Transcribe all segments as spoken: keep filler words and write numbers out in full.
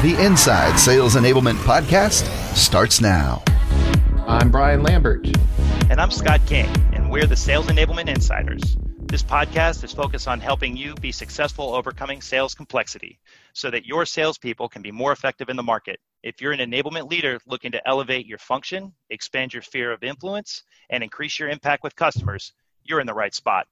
The Inside Sales Enablement Podcast starts now. I'm Brian Lambert. And I'm Scott King, and we're the Sales Enablement Insiders. This podcast is focused on helping you be successful overcoming sales complexity so that your salespeople can be more effective in the market. If you're an enablement leader looking to elevate your function, expand your sphere of influence, and increase your impact with customers, you're in the right spot.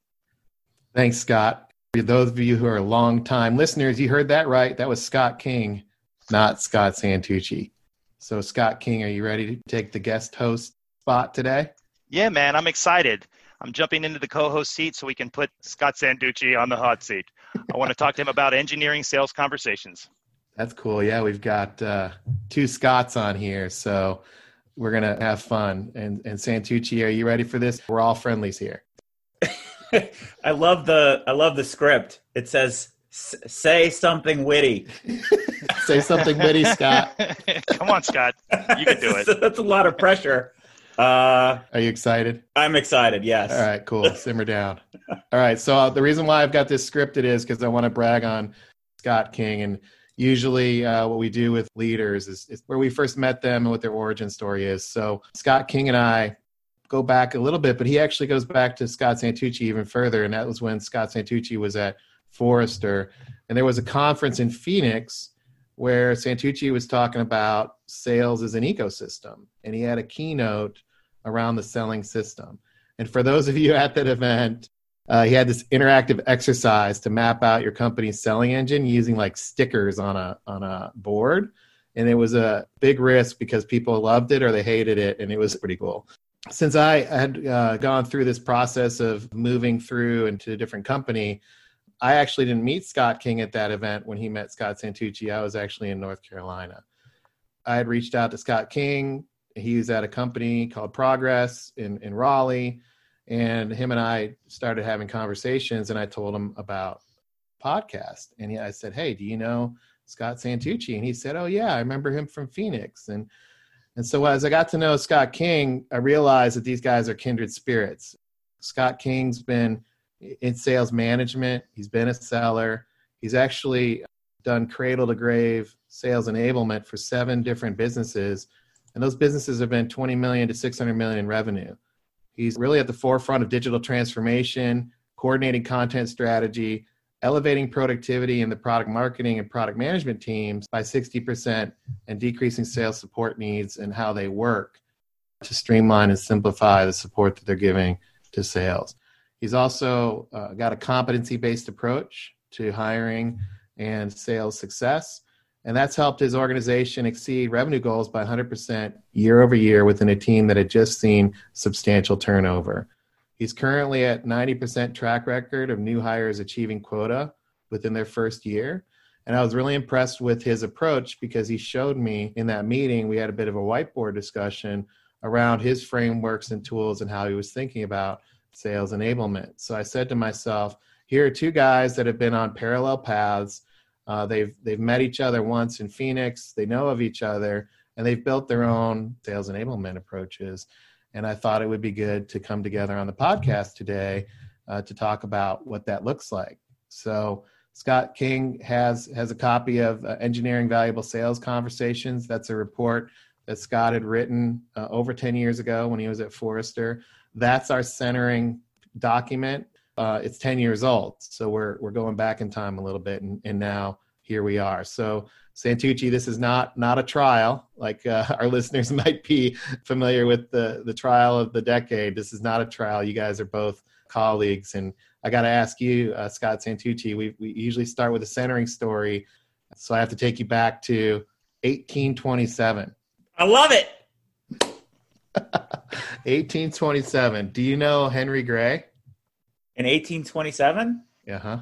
Thanks, Scott. For those of you who are long-time listeners, you heard that right. That was Scott King, not Scott Santucci. So, Scott King, are you ready to take the guest host spot today? Yeah, man, I'm excited. I'm jumping into the co-host seat so we can put Scott Santucci on the hot seat. I want to talk to him about engineering sales conversations. That's cool. Yeah, we've got uh, two Scots on here, so we're going to have fun. And, and Santucci, are you ready for this? We're all friendlies here. I love the I love the script. It says, say something witty. Say something witty, Scott. Come on, Scott. You can do it. That's a lot of pressure. Uh, Are you excited? I'm excited, yes. All right, cool. Simmer down. All right, so uh, the reason why I've got this scripted is because I want to brag on Scott King. And usually uh, what we do with leaders is, is where we first met them and what their origin story is. So Scott King and I go back a little bit, but he actually goes back to Scott Santucci even further. And that was when Scott Santucci was at Forrester. And there was a conference in Phoenix where Santucci was talking about sales as an ecosystem. And he had a keynote around the selling system. And for those of you at that event, uh, he had this interactive exercise to map out your company's selling engine using like stickers on a on a board. And it was a big risk because people loved it or they hated it. And it was pretty cool. Since I had uh, gone through this process of moving through into a different company, I actually didn't meet Scott King at that event when he met Scott Santucci. I was actually in North Carolina. I had reached out to Scott King. He was at a company called Progress in, in Raleigh. And him and I started having conversations. And I told him about podcast. And he, I said, hey, do you know Scott Santucci? And he said, oh, yeah, I remember him from Phoenix. And, and so as I got to know Scott King, I realized that these guys are kindred spirits. Scott King's been in sales management. He's been a seller. He's actually done cradle to grave sales enablement for seven different businesses. And those businesses have been twenty million to six hundred million in revenue. He's really at the forefront of digital transformation, coordinating content strategy, elevating productivity in the product marketing and product management teams by sixty percent and decreasing sales support needs and how they work to streamline and simplify the support that they're giving to sales. He's also uh, got a competency-based approach to hiring and sales success, and that's helped his organization exceed revenue goals by one hundred percent year over year within a team that had just seen substantial turnover. He's currently at ninety percent track record of new hires achieving quota within their first year, and I was really impressed with his approach because he showed me in that meeting, we had a bit of a whiteboard discussion around his frameworks and tools and how he was thinking about sales enablement. So I said to myself, here are two guys that have been on parallel paths. Uh, they've they've met each other once in Phoenix. They know of each other, and they've built their own sales enablement approaches. And I thought it would be good to come together on the podcast today uh, to talk about what that looks like. So Scott King has has a copy of uh, Engineering Valuable Sales Conversations. That's a report that Scott had written uh, over ten years ago when he was at Forrester. That's our centering document. Uh, it's ten years old. So we're we're going back in time a little bit. And, and now here we are. So Santucci, this is not not a trial. Like uh, our listeners might be familiar with the, the trial of the decade. This is not a trial. You guys are both colleagues. And I got to ask you, uh, Scott Santucci, we, we usually start with a centering story. So I have to take you back to eighteen twenty-seven. I love it. eighteen twenty-seven. Do you know Henry Gray? In eighteen twenty-seven? Uh-huh.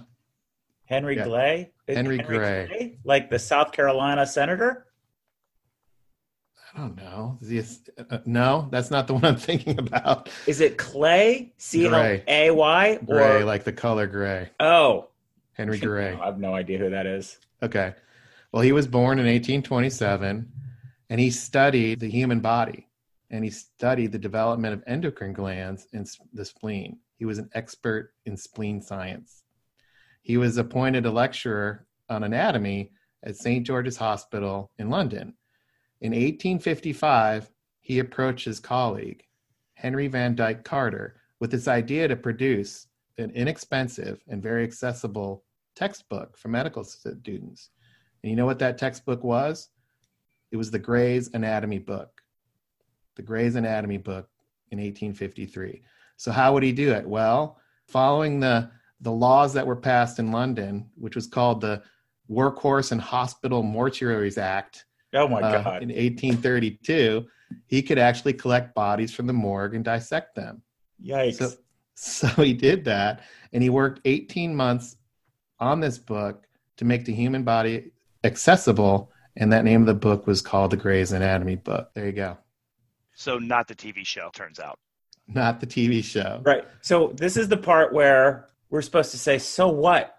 Henry yeah. Gray? Henry, Henry Gray. Gray? Like the South Carolina senator? I I don't know. This, uh, no, that's not the one I'm thinking about. Is it Clay? C L A Y? Gray, or... like the color gray. Oh. Henry Gray. I have no idea who that is. Okay. Well, he was born in eighteen twenty-seven, and he studied the human body, and he studied the development of endocrine glands in the spleen. He was an expert in spleen science. He was appointed a lecturer on anatomy at Saint George's Hospital in London. In eighteen fifty-five, he approached his colleague, Henry Van Dyke Carter, with this idea to produce an inexpensive and very accessible textbook for medical students. And you know what that textbook was? It was the Gray's Anatomy book, the Gray's Anatomy book in eighteen fifty-three. So how would he do it? Well, following the, the laws that were passed in London, which was called the Workhorse and Hospital Mortuaries Act, Oh my God. Uh, in eighteen thirty-two, he could actually collect bodies from the morgue and dissect them. Yikes. So, so he did that, and he worked eighteen months on this book to make the human body accessible, and that name of the book was called The Gray's Anatomy Book. There you go. So not the T V show, turns out. Not the T V show. Right. So this is the part where we're supposed to say, so what?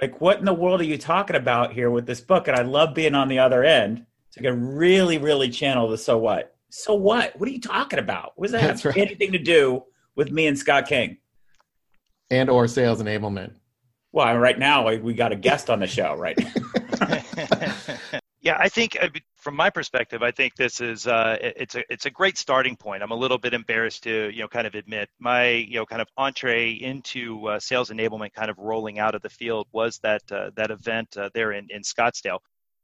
Like, what in the world are you talking about here with this book? And I love being on the other end. So I can really, really channel the so what? So what? What are you talking about? What does that That's have right. anything to do with me and Scott King? And or sales enablement. Well, right now, we got a guest on the show right now. Yeah, I think from my perspective, I think this is uh, it's a it's a great starting point. I'm a little bit embarrassed to you know kind of admit my you know kind of entree into uh, sales enablement, kind of rolling out of the field, was that uh, that event uh, there in, in Scottsdale.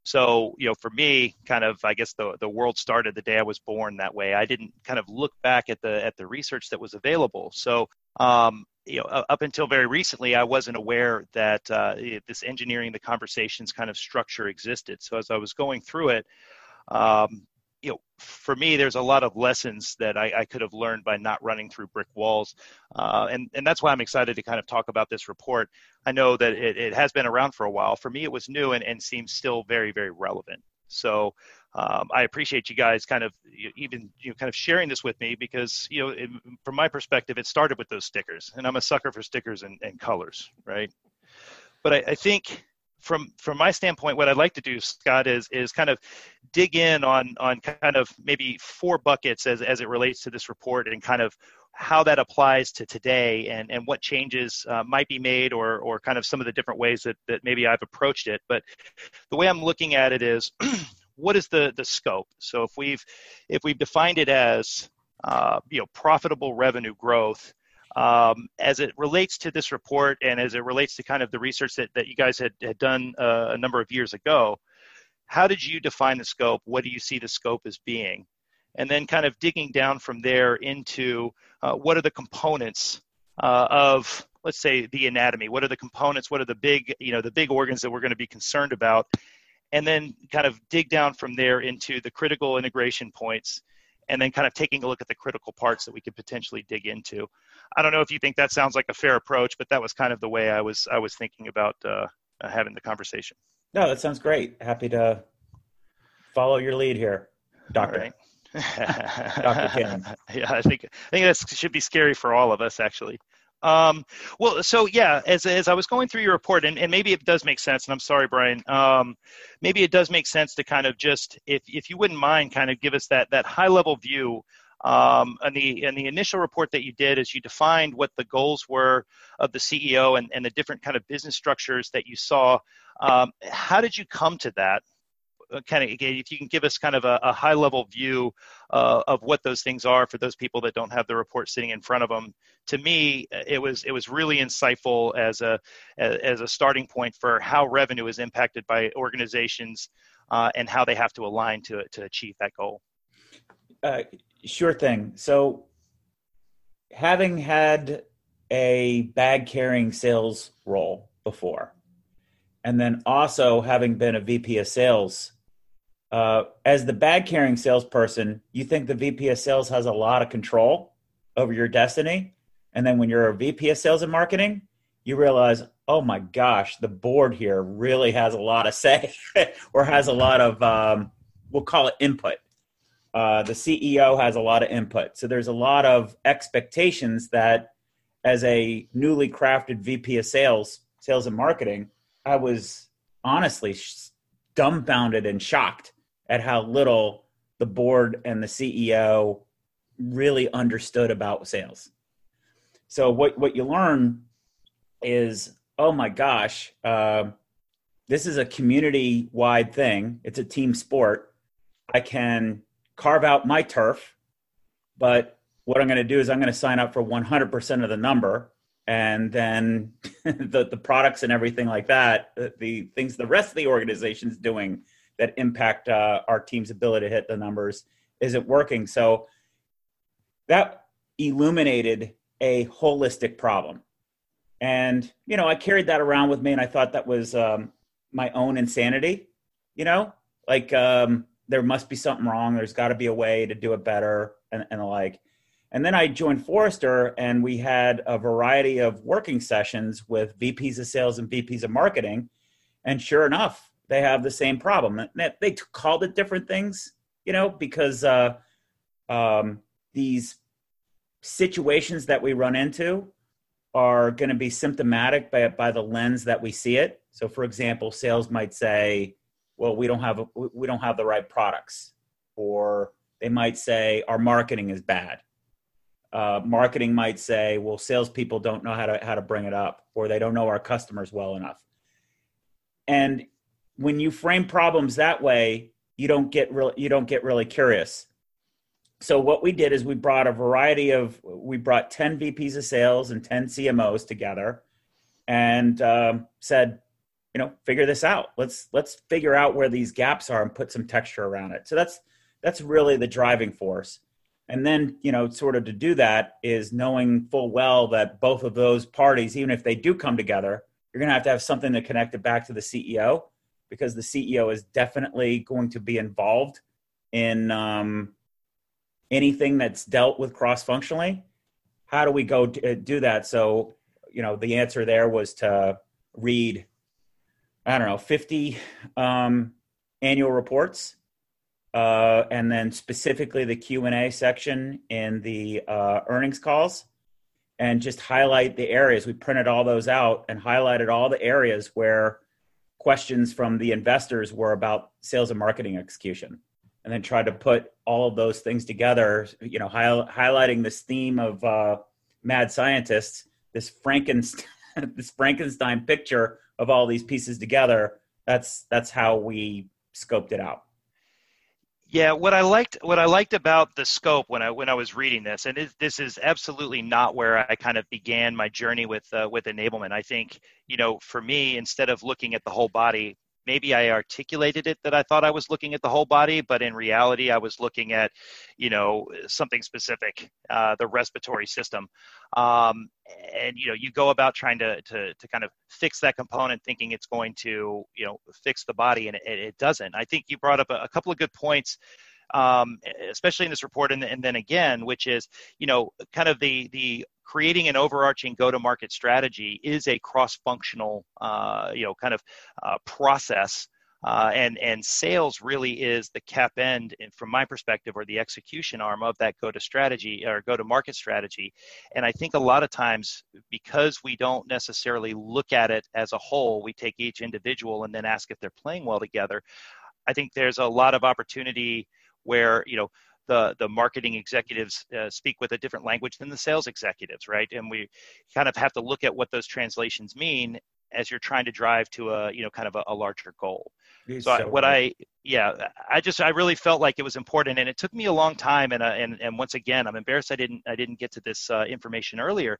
So, you know, for me, kind of, I guess the the world started the day I was born that way. I didn't kind of look back at the at the research that was available. So, um, you know, up until very recently, I wasn't aware that uh, this engineering, the conversations kind of structure existed. So as I was going through it, um, you know, for me, there's a lot of lessons that I, I could have learned by not running through brick walls. Uh, and, and that's why I'm excited to kind of talk about this report. I know that it, it has been around for a while. For me, it was new and, and seems still very, very relevant. So um, I appreciate you guys kind of you, even you know, kind of sharing this with me because, you know, it, from my perspective, it started with those stickers, and I'm a sucker for stickers and, and colors, right? But I, I think... From from my standpoint, what I'd like to do, Scott, is is kind of dig in on on kind of maybe four buckets as as it relates to this report and kind of how that applies to today and, and what changes uh, might be made or or kind of some of the different ways that, that maybe I've approached it. But the way I'm looking at it is, what is the the scope? So if we've if we've defined it as uh, you know profitable revenue growth. Um, as it relates to this report and as it relates to kind of the research that, that you guys had, had done uh, a number of years ago, how did you define the scope? What do you see the scope as being? And then kind of digging down from there into uh, what are the components uh, of, let's say, the anatomy? What are the components? What are the big, you know, the big organs that we're going to be concerned about? And then kind of dig down from there into the critical integration points. And then kind of taking a look at the critical parts that we could potentially dig into. I don't know if you think that sounds like a fair approach, but that was kind of the way I was I was thinking about uh, having the conversation. No, that sounds great. Happy to follow your lead here, Doctor. Right. Doctor King. Yeah, I think I think that should be scary for all of us, actually. Um, well, so yeah, as as I was going through your report, and, and maybe it does make sense, and I'm sorry, Brian, um, maybe it does make sense to kind of just, if if you wouldn't mind, kind of give us that that high level view um, on the in the initial report that you did as you defined what the goals were of the C E O and, and the different kind of business structures that you saw. Um, how did you come to that? Kind of, again, if you can give us kind of a, a high level view uh, of what those things are for those people that don't have the report sitting in front of them. To me, it was it was really insightful as a as a starting point for how revenue is impacted by organizations uh, and how they have to align to to achieve that goal. Uh, sure thing. So, having had a bag carrying sales role before, and then also having been a V P of sales. Uh, as the bag-carrying salesperson, you think the V P of sales has a lot of control over your destiny. And then when you're a V P of sales and marketing, you realize, oh my gosh, the board here really has a lot of say or has a lot of, um, we'll call it input. Uh, the C E O has a lot of input. So there's a lot of expectations that as a newly crafted V P of sales, sales and marketing, I was honestly sh- dumbfounded and shocked at how little the board and the C E O really understood about sales. So what, what you learn is, oh my gosh, uh, this is a community-wide thing. It's a team sport. I can carve out my turf, but what I'm going to do is I'm going to sign up for one hundred percent of the number, and then the, the products and everything like that, the, the things the rest of the organization's doing that impact uh, our team's ability to hit the numbers isn't working. So that illuminated a holistic problem. And, you know, I carried that around with me, and I thought that was um, my own insanity, you know, like um, there must be something wrong. There's got to be a way to do it better and, and the like. And then I joined Forrester, and we had a variety of working sessions with V Ps of sales and V Ps of marketing. And sure enough, they have the same problem. They t- called it different things, you know, because uh, um, these situations that we run into are going to be symptomatic by, by the lens that we see it. So, for example, sales might say, well, we don't have a, we don't have the right products, or they might say our marketing is bad. Uh, marketing might say, well, salespeople don't know how to how to bring it up, or they don't know our customers well enough. And when you frame problems that way, you don't get really you don't get really curious. So what we did is we brought a variety of we brought ten V Ps of sales and ten C M Os together, and um, said, you know, figure this out. Let's let's figure out where these gaps are and put some texture around it. So that's that's really the driving force. And then, you know, sort of to do that is knowing full well that both of those parties, even if they do come together, you're going to have to have something to connect it back to the C E O, because the C E O is definitely going to be involved in um, anything that's dealt with cross-functionally. How do we go d- do that? So, you know, the answer there was to read, I don't know, fifty um, annual reports. Uh, and then specifically the Q and A section in the uh, earnings calls, and just highlight the areas. We printed all those out and highlighted all the areas where questions from the investors were about sales and marketing execution, and then tried to put all of those things together, you know, high, highlighting this theme of uh, mad scientists, this Frankenstein, this Frankenstein picture of all these pieces together. That's, that's how we scoped it out. Yeah, what I liked what I liked about the scope when I when I was reading this, and it, this is absolutely not where I kind of began my journey with uh, with enablement. I think, you know, for me, instead of looking at the whole body, maybe I articulated it that I thought I was looking at the whole body, but in reality, I was looking at, you know, something specific, uh, the respiratory system. Um, and, you know, you go about trying to, to to kind of fix that component, thinking it's going to, you know, fix the body, and it, it doesn't. I think you brought up a, a couple of good points, um, especially in this report, and, and then again, which is, you know, kind of the the creating an overarching go-to-market strategy is a cross-functional, uh, you know, kind of uh, process. Uh, and and sales really is the cap end, from my perspective, or the execution arm of that go to strategy or go to market strategy. And I think a lot of times, because we don't necessarily look at it as a whole, we take each individual and then ask if they're playing well together. I think there's a lot of opportunity where, you know, the the marketing executives uh, speak with a different language than the sales executives, right? And we kind of have to look at what those translations mean as you're trying to drive to a, you know, kind of a, a larger goal. So, so I, what I, yeah, I just, I really felt like it was important, and it took me a long time. And, uh, and, and once again, I'm embarrassed I didn't, I didn't get to this uh, information earlier,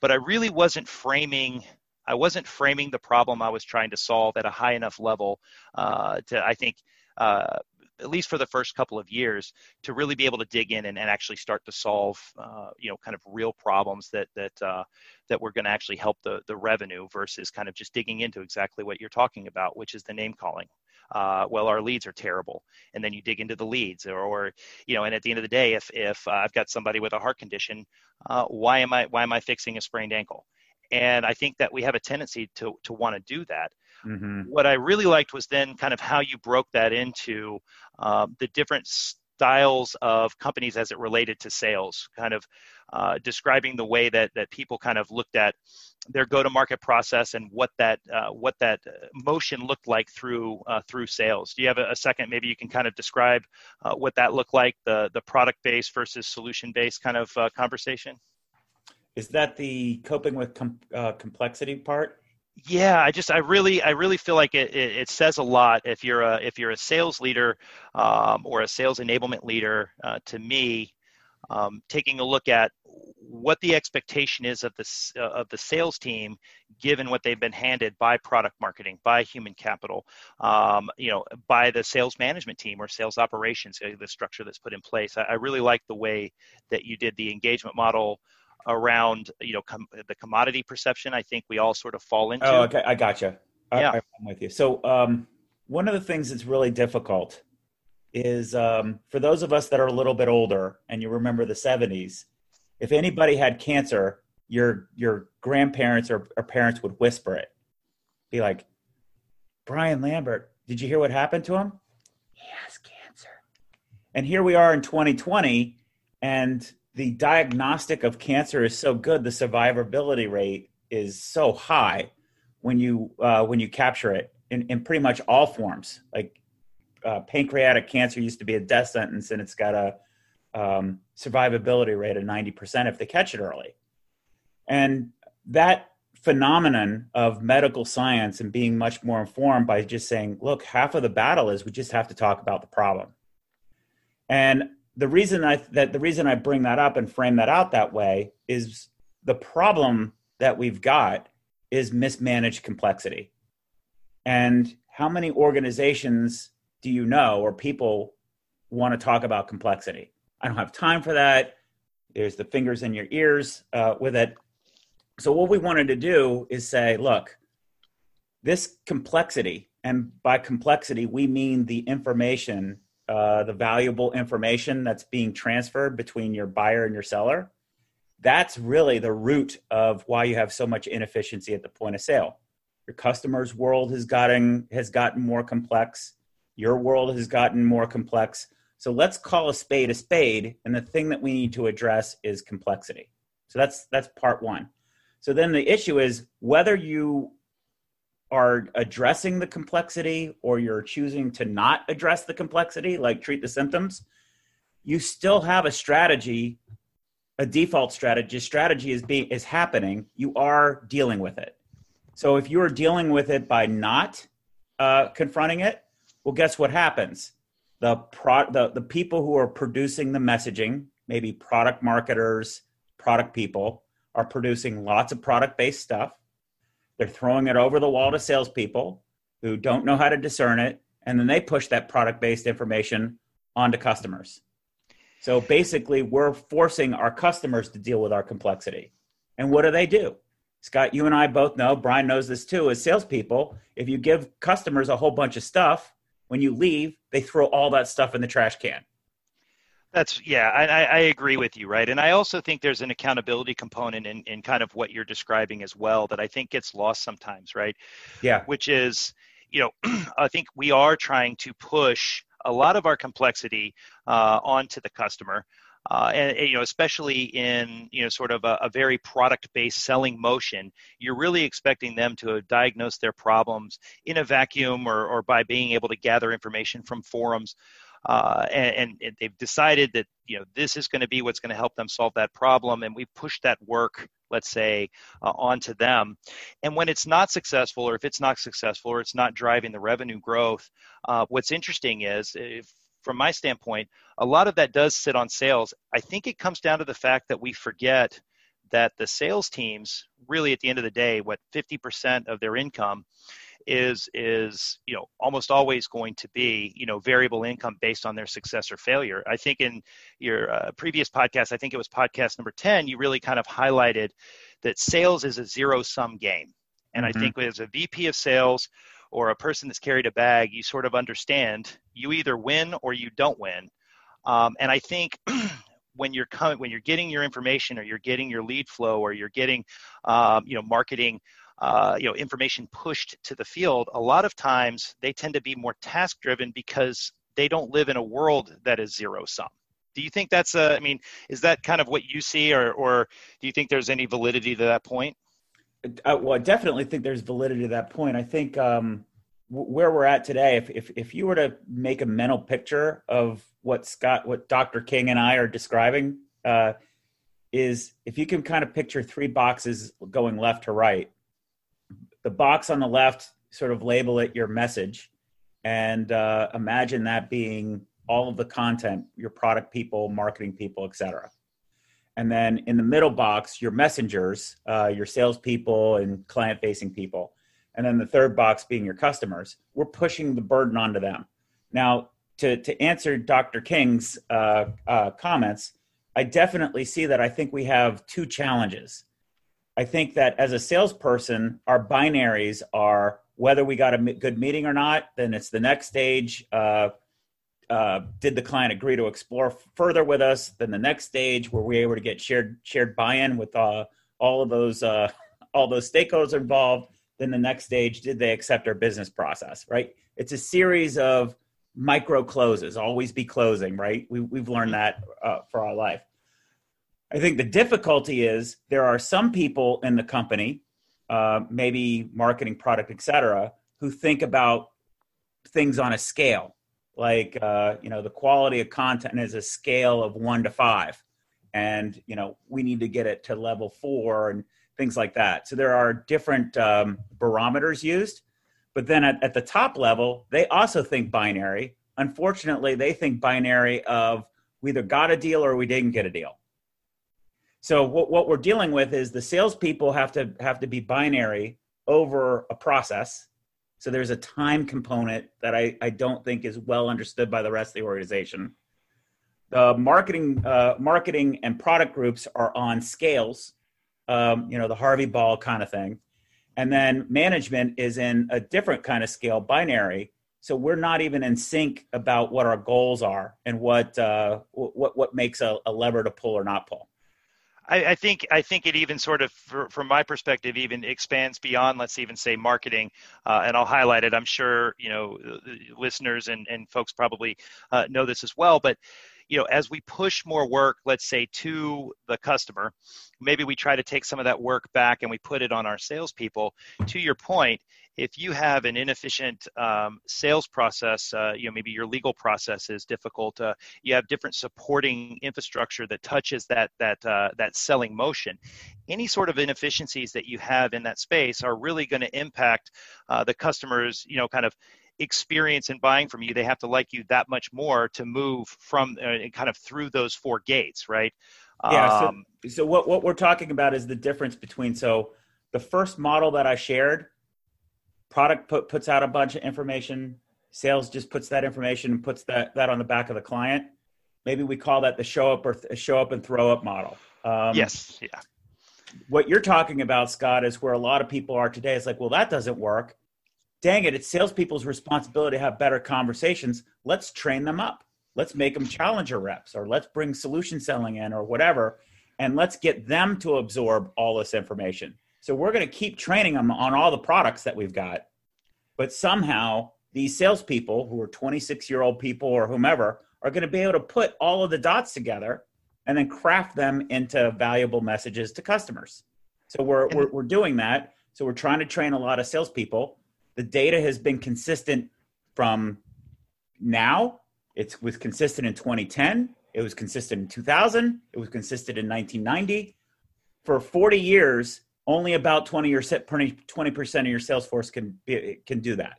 but I really wasn't framing, I wasn't framing the problem I was trying to solve at a high enough level uh, to, I think, uh, at least for the first couple of years, to really be able to dig in and, and actually start to solve, uh, you know, kind of real problems that that uh, that we're going to actually help the the revenue, versus kind of just digging into exactly what you're talking about, which is the name calling. Uh, well, our leads are terrible, and then you dig into the leads, or, or you know, and at the end of the day, if if uh, I've got somebody with a heart condition, uh, why am I why am I fixing a sprained ankle? And I think that we have a tendency to to want to do that. Mm-hmm. What I really liked was then kind of how you broke that into uh, the different styles of companies as it related to sales, kind of uh, describing the way that that people kind of looked at their go-to-market process and what that uh, what that motion looked like through uh, through sales. Do you have a, a second? Maybe you can kind of describe uh, what that looked like, the the product-based versus solution-based kind of uh, conversation. Is that the coping with com- uh, complexity part? Yeah, I just, I really, I really feel like it, it, it says a lot if you're a, if you're a sales leader um, or a sales enablement leader, uh, to me, um, taking a look at what the expectation is of the, uh, of the sales team, given what they've been handed by product marketing, by human capital, um, you know, by the sales management team or sales operations, the structure that's put in place. I, I really like the way that you did the engagement model around, you know, com- the commodity perception I think we all sort of fall into. Oh, okay. I gotcha. I, yeah. I'm with you. So um, one of the things that's really difficult is um, for those of us that are a little bit older and you remember the seventies, if anybody had cancer, your your grandparents or, or parents would whisper it. Be like, Brian Lambert, did you hear what happened to him? He has cancer. And here we are in twenty twenty, and the diagnostic of cancer is so good. The survivability rate is so high when you uh, when you capture it in, in pretty much all forms. Like uh, pancreatic cancer used to be a death sentence, and it's got a um, survivability rate of ninety percent if they catch it early. And that phenomenon of medical science and being much more informed by just saying, look, half of the battle is we just have to talk about the problem. And The reason I that the reason I bring that up and frame that out that way is the problem that we've got is mismanaged complexity. And how many organizations do you know or people want to talk about complexity? I don't have time for that. There's the fingers in your ears uh, with it. So what we wanted to do is say, look, this complexity, and by complexity, we mean the information Uh, the valuable information that's being transferred between your buyer and your seller, that's really the root of why you have so much inefficiency at the point of sale. Your customer's world has gotten, has gotten more complex. Your world has gotten more complex. So let's call a spade a spade. And the thing that we need to address is complexity. So that's, that's part one. So then the issue is whether you are addressing the complexity or you're choosing to not address the complexity, like treat the symptoms, you still have a strategy, a default strategy. Strategy is being is happening. You are dealing with it. So if you're dealing with it by not uh, confronting it, well, guess what happens? The, pro- the the people who are producing the messaging, maybe product marketers, product people, are producing lots of product-based stuff. They're throwing it over the wall to salespeople who don't know how to discern it. And then they push that product-based information onto customers. So basically, we're forcing our customers to deal with our complexity. And what do they do? Scott, you and I both know, Brian knows this too, as salespeople, if you give customers a whole bunch of stuff, when you leave, they throw all that stuff in the trash can. That's, yeah, I, I agree with you, right? And I also think there's an accountability component in, in kind of what you're describing as well that I think gets lost sometimes, right? Yeah. Which is, you know, I think we are trying to push a lot of our complexity uh, onto the customer. Uh, and, and, you know, especially in, you know, sort of a, a very product-based selling motion, you're really expecting them to diagnose their problems in a vacuum or, or by being able to gather information from forums. Uh, and, and they've decided that, you know, this is going to be what's going to help them solve that problem. And we push that work, let's say, uh, onto them. And when it's not successful, or if it's not successful, or it's not driving the revenue growth, uh, what's interesting is, if, from my standpoint, a lot of that does sit on sales. I think it comes down to the fact that we forget that the sales teams, really at the end of the day, what fifty percent of their income is is you know almost always going to be you know variable income based on their success or failure. I think in your uh, previous podcast, I think it was podcast number ten, you really kind of highlighted that sales is a zero sum game. And mm-hmm. I think as a V P of sales or a person that's carried a bag, you sort of understand you either win or you don't win. Um, and I think when you're coming, when you're getting your information or you're getting your lead flow or you're getting um, you know marketing. Uh, you know, information pushed to the field, a lot of times they tend to be more task driven because they don't live in a world that is zero sum. Do you think that's a, I mean, is that kind of what you see, or, or do you think there's any validity to that point? I, well, I definitely think there's validity to that point. I think um, w- where we're at today, if, if if you were to make a mental picture of what Scott, what Doctor King and I are describing, uh, is if you can kind of picture three boxes going left to right, the box on the left, sort of label it your message, and uh, imagine that being all of the content, your product people, marketing people, et cetera. And then in the middle box, your messengers, uh, your salespeople and client-facing people. And then the third box being your customers. We're pushing the burden onto them. Now, to, to answer Doctor King's uh, uh, comments, I definitely see that I think we have two challenges. I think that as a salesperson, our binaries are whether we got a good meeting or not, then it's the next stage. Uh, Uh, did the client agree to explore further with us? Then the next stage, were we able to get shared shared buy-in with uh, all of those uh, all those stakeholders involved? Then the next stage, did they accept our business process? Right? It's a series of micro closes. Always be closing, right? We, we've learned that uh, for our life. I think the difficulty is there are some people in the company, uh, maybe marketing, product, et cetera, who think about things on a scale. Like, uh, you know, the quality of content is a scale of one to five. And, you know, we need to get it to level four and things like that. So there are different um, barometers used. But then at, at the top level, they also think binary. Unfortunately, they think binary of we either got a deal or we didn't get a deal. So what, what we're dealing with is the salespeople have to have to be binary over a process. So there's a time component that I, I don't think is well understood by the rest of the organization. The marketing uh, marketing and product groups are on scales, um, you know, the Harvey Ball kind of thing. And then management is in a different kind of scale, binary. So we're not even in sync about what our goals are and what uh, what what makes a, a lever to pull or not pull. I, I think I think it even sort of, for, from my perspective, even expands beyond, let's even say, marketing. Uh, and I'll highlight it. I'm sure, you know, listeners and, and folks probably uh, know this as well. But, you know, as we push more work, let's say, to the customer, maybe we try to take some of that work back and we put it on our salespeople. To your point, if you have an inefficient um, sales process, uh, you know, maybe your legal process is difficult. Uh, you have different supporting infrastructure that touches that that uh, that selling motion. Any sort of inefficiencies that you have in that space are really going to impact uh, the customer's, you know, kind of experience in buying from you. They have to like you that much more to move from uh, kind of through those four gates, right? Yeah. Um, so, so what what we're talking about is the difference between, so the first model that I shared. Product put, puts out a bunch of information. Sales just puts that information and puts that, that on the back of the client. Maybe we call that the show up or th- show up and throw up model. Um, yes. Yeah. What you're talking about, Scott, is where a lot of people are today. It's like, well, that doesn't work. Dang it. It's salespeople's responsibility to have better conversations. Let's train them up. Let's make them challenger reps, or let's bring solution selling in, or whatever. And let's get them to absorb all this information. So we're going to keep training them on all the products that we've got. But somehow these salespeople, who are twenty-six-year-old people or whomever, are going to be able to put all of the dots together and then craft them into valuable messages to customers. So we're we're, we're doing that. So we're trying to train a lot of salespeople. The data has been consistent from now. It was consistent in twenty ten. It was consistent in two thousand. It was consistent in nineteen ninety. For forty years, only about twenty percent of your sales force can be, can do that.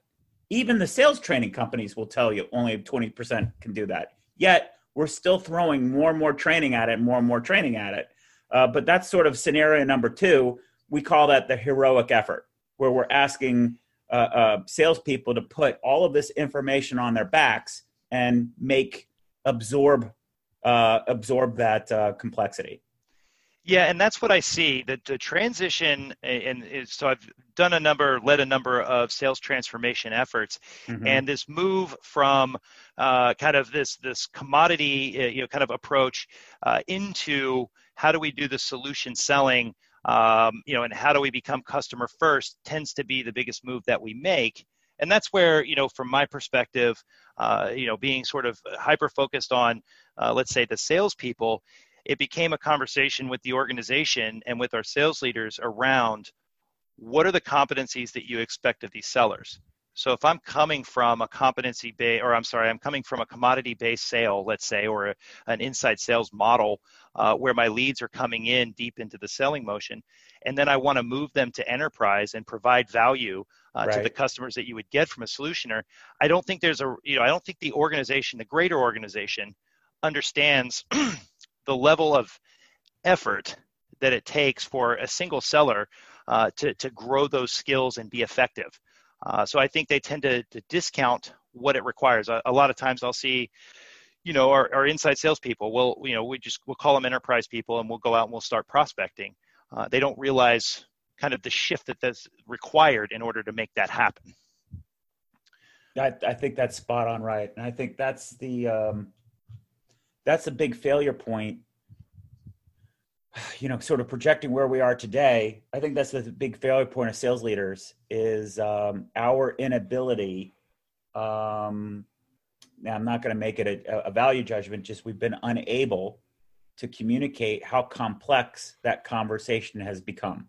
Even the sales training companies will tell you only twenty percent can do that. Yet we're still throwing more and more training at it, more and more training at it. Uh, but that's sort of scenario number two. We call that the heroic effort, where we're asking uh, uh, salespeople to put all of this information on their backs and make absorb uh, absorb that uh, complexity. Yeah, and that's what I see, that the transition, and, and so I've done a number, led a number of sales transformation efforts, mm-hmm. and this move from uh, kind of this this commodity, uh, you know, kind of approach uh, into how do we do the solution selling, um, you know, and how do we become customer first tends to be the biggest move that we make. And that's where, you know, from my perspective, uh, you know, being sort of hyper-focused on, uh, let's say, the salespeople, it became a conversation with the organization and with our sales leaders around what are the competencies that you expect of these sellers. So if I'm coming from a competency base, or I'm sorry, I'm coming from a commodity-based sale, let's say, or a, an inside sales model uh, where my leads are coming in deep into the selling motion, and then I want to move them to enterprise and provide value uh, right. to the customers that you would get from a solutioner. I don't think there's a, you know, I don't think the organization, the greater organization, understands the level of effort that it takes for a single seller uh, to to grow those skills and be effective. Uh, so I think they tend to, to discount what it requires. A, a lot of times I'll see, you know, our, our inside salespeople, we'll, you know, we just, we'll call them enterprise people and we'll go out and we'll start prospecting. Uh, they don't realize kind of the shift that that's required in order to make that happen. I, I think that's spot on, right. And I think that's the, um, that's a big failure point, you know, sort of projecting where we are today. I think that's the big failure point of sales leaders is um, our inability. Um, now, I'm not going to make it a, a value judgment, just we've been unable to communicate how complex that conversation has become.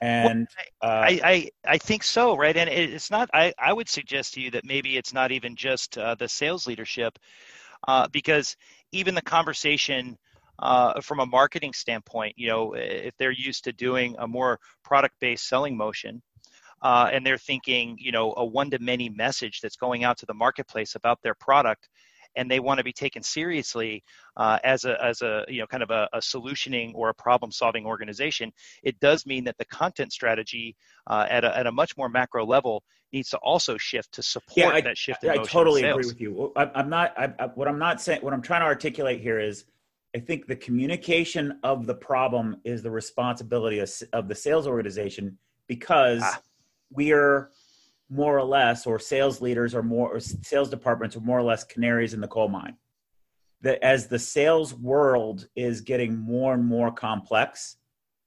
And well, I, uh, I, I, I think so, right? And it, it's not, I, I would suggest to you that maybe it's not even just uh, the sales leadership uh, because even the conversation Uh, from a marketing standpoint, you know, if they're used to doing a more product-based selling motion uh, and they're thinking, you know, a one-to-many message that's going out to the marketplace about their product, and they want to be taken seriously uh, as a, as a, you know, kind of a, a solutioning or a problem-solving organization, it does mean that the content strategy uh, at, a, at a much more macro level needs to also shift to support yeah, I, that shift in motion. I totally agree with you. I, I'm not, I, I, what I'm not saying, what I'm trying to articulate here is I think the communication of the problem is the responsibility of, of the sales organization because ah. we are more or less, or sales leaders are more, or sales departments are more or less canaries in the coal mine. That as the sales world is getting more and more complex,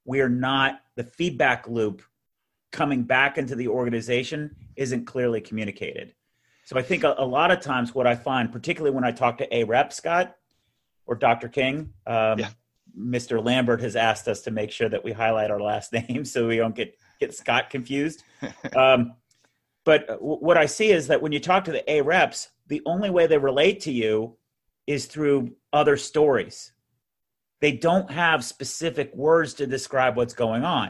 we are not, the feedback loop coming back into the organization isn't clearly communicated. So I think a, a lot of times what I find, particularly when I talk to a rep, Scott, or Doctor King, um, yeah. Mister Lambert has asked us to make sure that we highlight our last name so we don't get, get Scott confused. um, but w- what I see is that when you talk to the A reps, the only way they relate to you is through other stories. They don't have specific words to describe what's going on.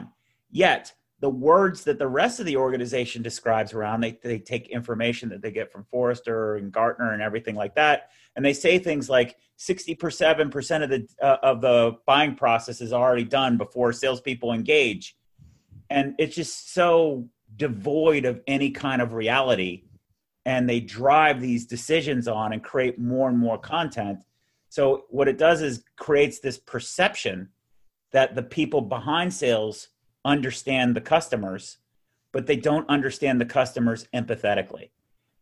Yet the words that the rest of the organization describes around, they, they take information that they get from Forrester and Gartner and everything like that. And they say things like sixty-seven percent of the, uh, of the buying process is already done before salespeople engage. And it's just so devoid of any kind of reality. And they drive these decisions on and create more and more content. So what it does is creates this perception that the people behind sales understand the customers, but they don't understand the customers empathetically.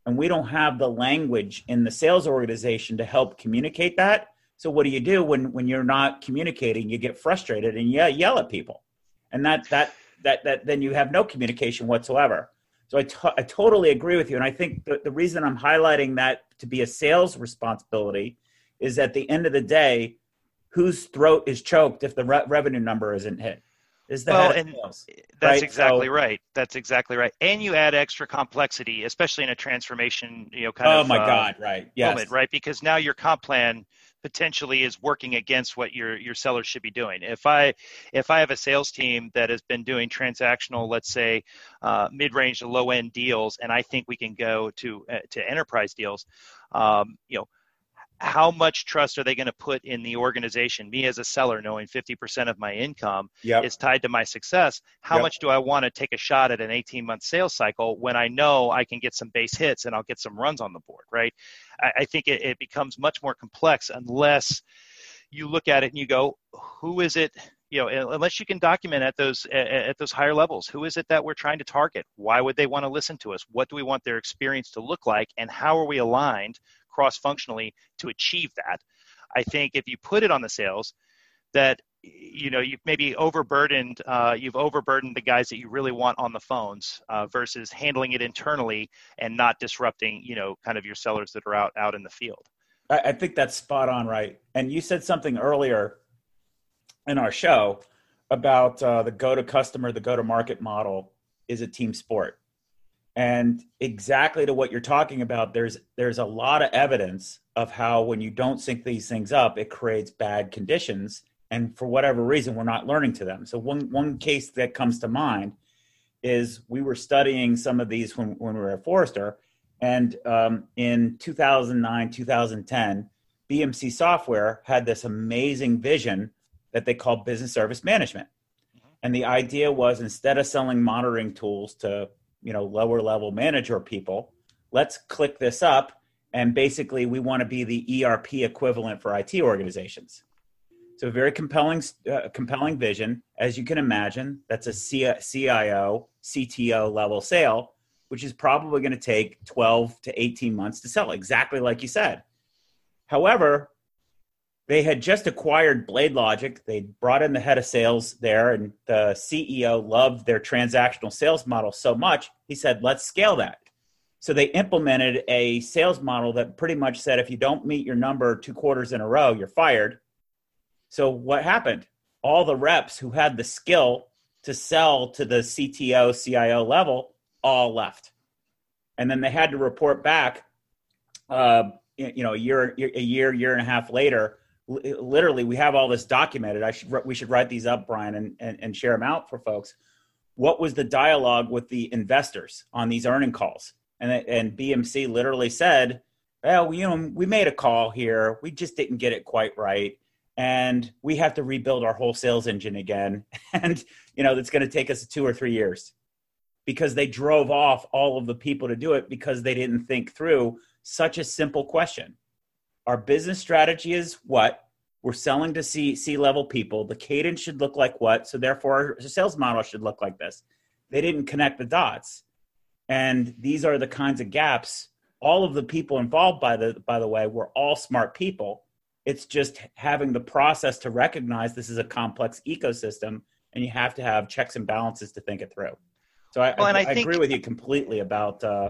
And we don't have the language in the sales organization to help communicate that. So what do you do when, when you're not communicating? You get frustrated and you yell at people. And that that that that then you have no communication whatsoever. So I, t- I totally agree with you. And I think the, the reason I'm highlighting that to be a sales responsibility is at the end of the day, whose throat is choked if the re- revenue number isn't hit? Is the well, and sales, that's right? exactly so, right. That's exactly right. And you add extra complexity, especially in a transformation, you know, kind oh of. Oh my uh, God! Right. Yes. Moment, right, because now your comp plan potentially is working against what your your sellers should be doing. If I if I have a sales team that has been doing transactional, let's say, uh, mid range to low end deals, and I think we can go to uh, to enterprise deals, um, you know. How much trust are they going to put in the organization? Me as a seller, knowing fifty percent of my income yep. is tied to my success. How yep. much do I want to take a shot at an eighteen month sales cycle when I know I can get some base hits and I'll get some runs on the board, right? I, I think it, it becomes much more complex unless you look at it and you go, who is it? You know, unless you can document at those at those higher levels, who is it that we're trying to target? Why would they want to listen to us? What do we want their experience to look like? And how are we aligned cross-functionally to achieve that? I think if you put it on the sales that you know, you've maybe overburdened, uh, you've overburdened the guys that you really want on the phones uh, versus handling it internally and not disrupting, you know, kind of your sellers that are out, out in the field. I, I think that's spot on, right? And you said something earlier in our show about uh, the go-to-customer, the go-to-market model is a team sport. And exactly to what you're talking about, there's there's a lot of evidence of how when you don't sync these things up, it creates bad conditions. And for whatever reason, we're not learning to them. So one one case that comes to mind is we were studying some of these when, when we were at Forrester. And um, in two thousand nine, two thousand ten, B M C Software had this amazing vision that they called business service management. And the idea was, instead of selling monitoring tools to, you know, lower level manager people, let's click this up. And basically, we want to be the E R P equivalent for I T organizations. So very compelling, uh, compelling vision. As you can imagine, that's a C I O, C T O level sale, which is probably going to take twelve to eighteen months to sell, exactly like you said. However, they had just acquired BladeLogic. They brought in the head of sales there, and the C E O loved their transactional sales model so much, he said, let's scale that. So they implemented a sales model that pretty much said, if you don't meet your number two quarters in a row, you're fired. So what happened? All the reps who had the skill to sell to the C T O, C I O level all left. And then they had to report back, uh, you know, a year, a year, year and a half later. Literally, we have all this documented. I should, we should write these up, Brian, and, and, and share them out for folks. What was the dialogue with the investors on these earning calls? And, and B M C literally said, well, you know, we made a call here. We just didn't get it quite right. And we have to rebuild our whole sales engine again. And, you know, that's going to take us two or three years because they drove off all of the people to do it because they didn't think through such a simple question. Our business strategy is what? We're selling to C, C-level people. The cadence should look like what? So therefore, our sales model should look like this. They didn't connect the dots. And these are the kinds of gaps. All of the people involved, by the, by the way, were all smart people. It's just having the process to recognize this is a complex ecosystem, and you have to have checks and balances to think it through. So I, well, I, I, I think, agree with you completely about uh,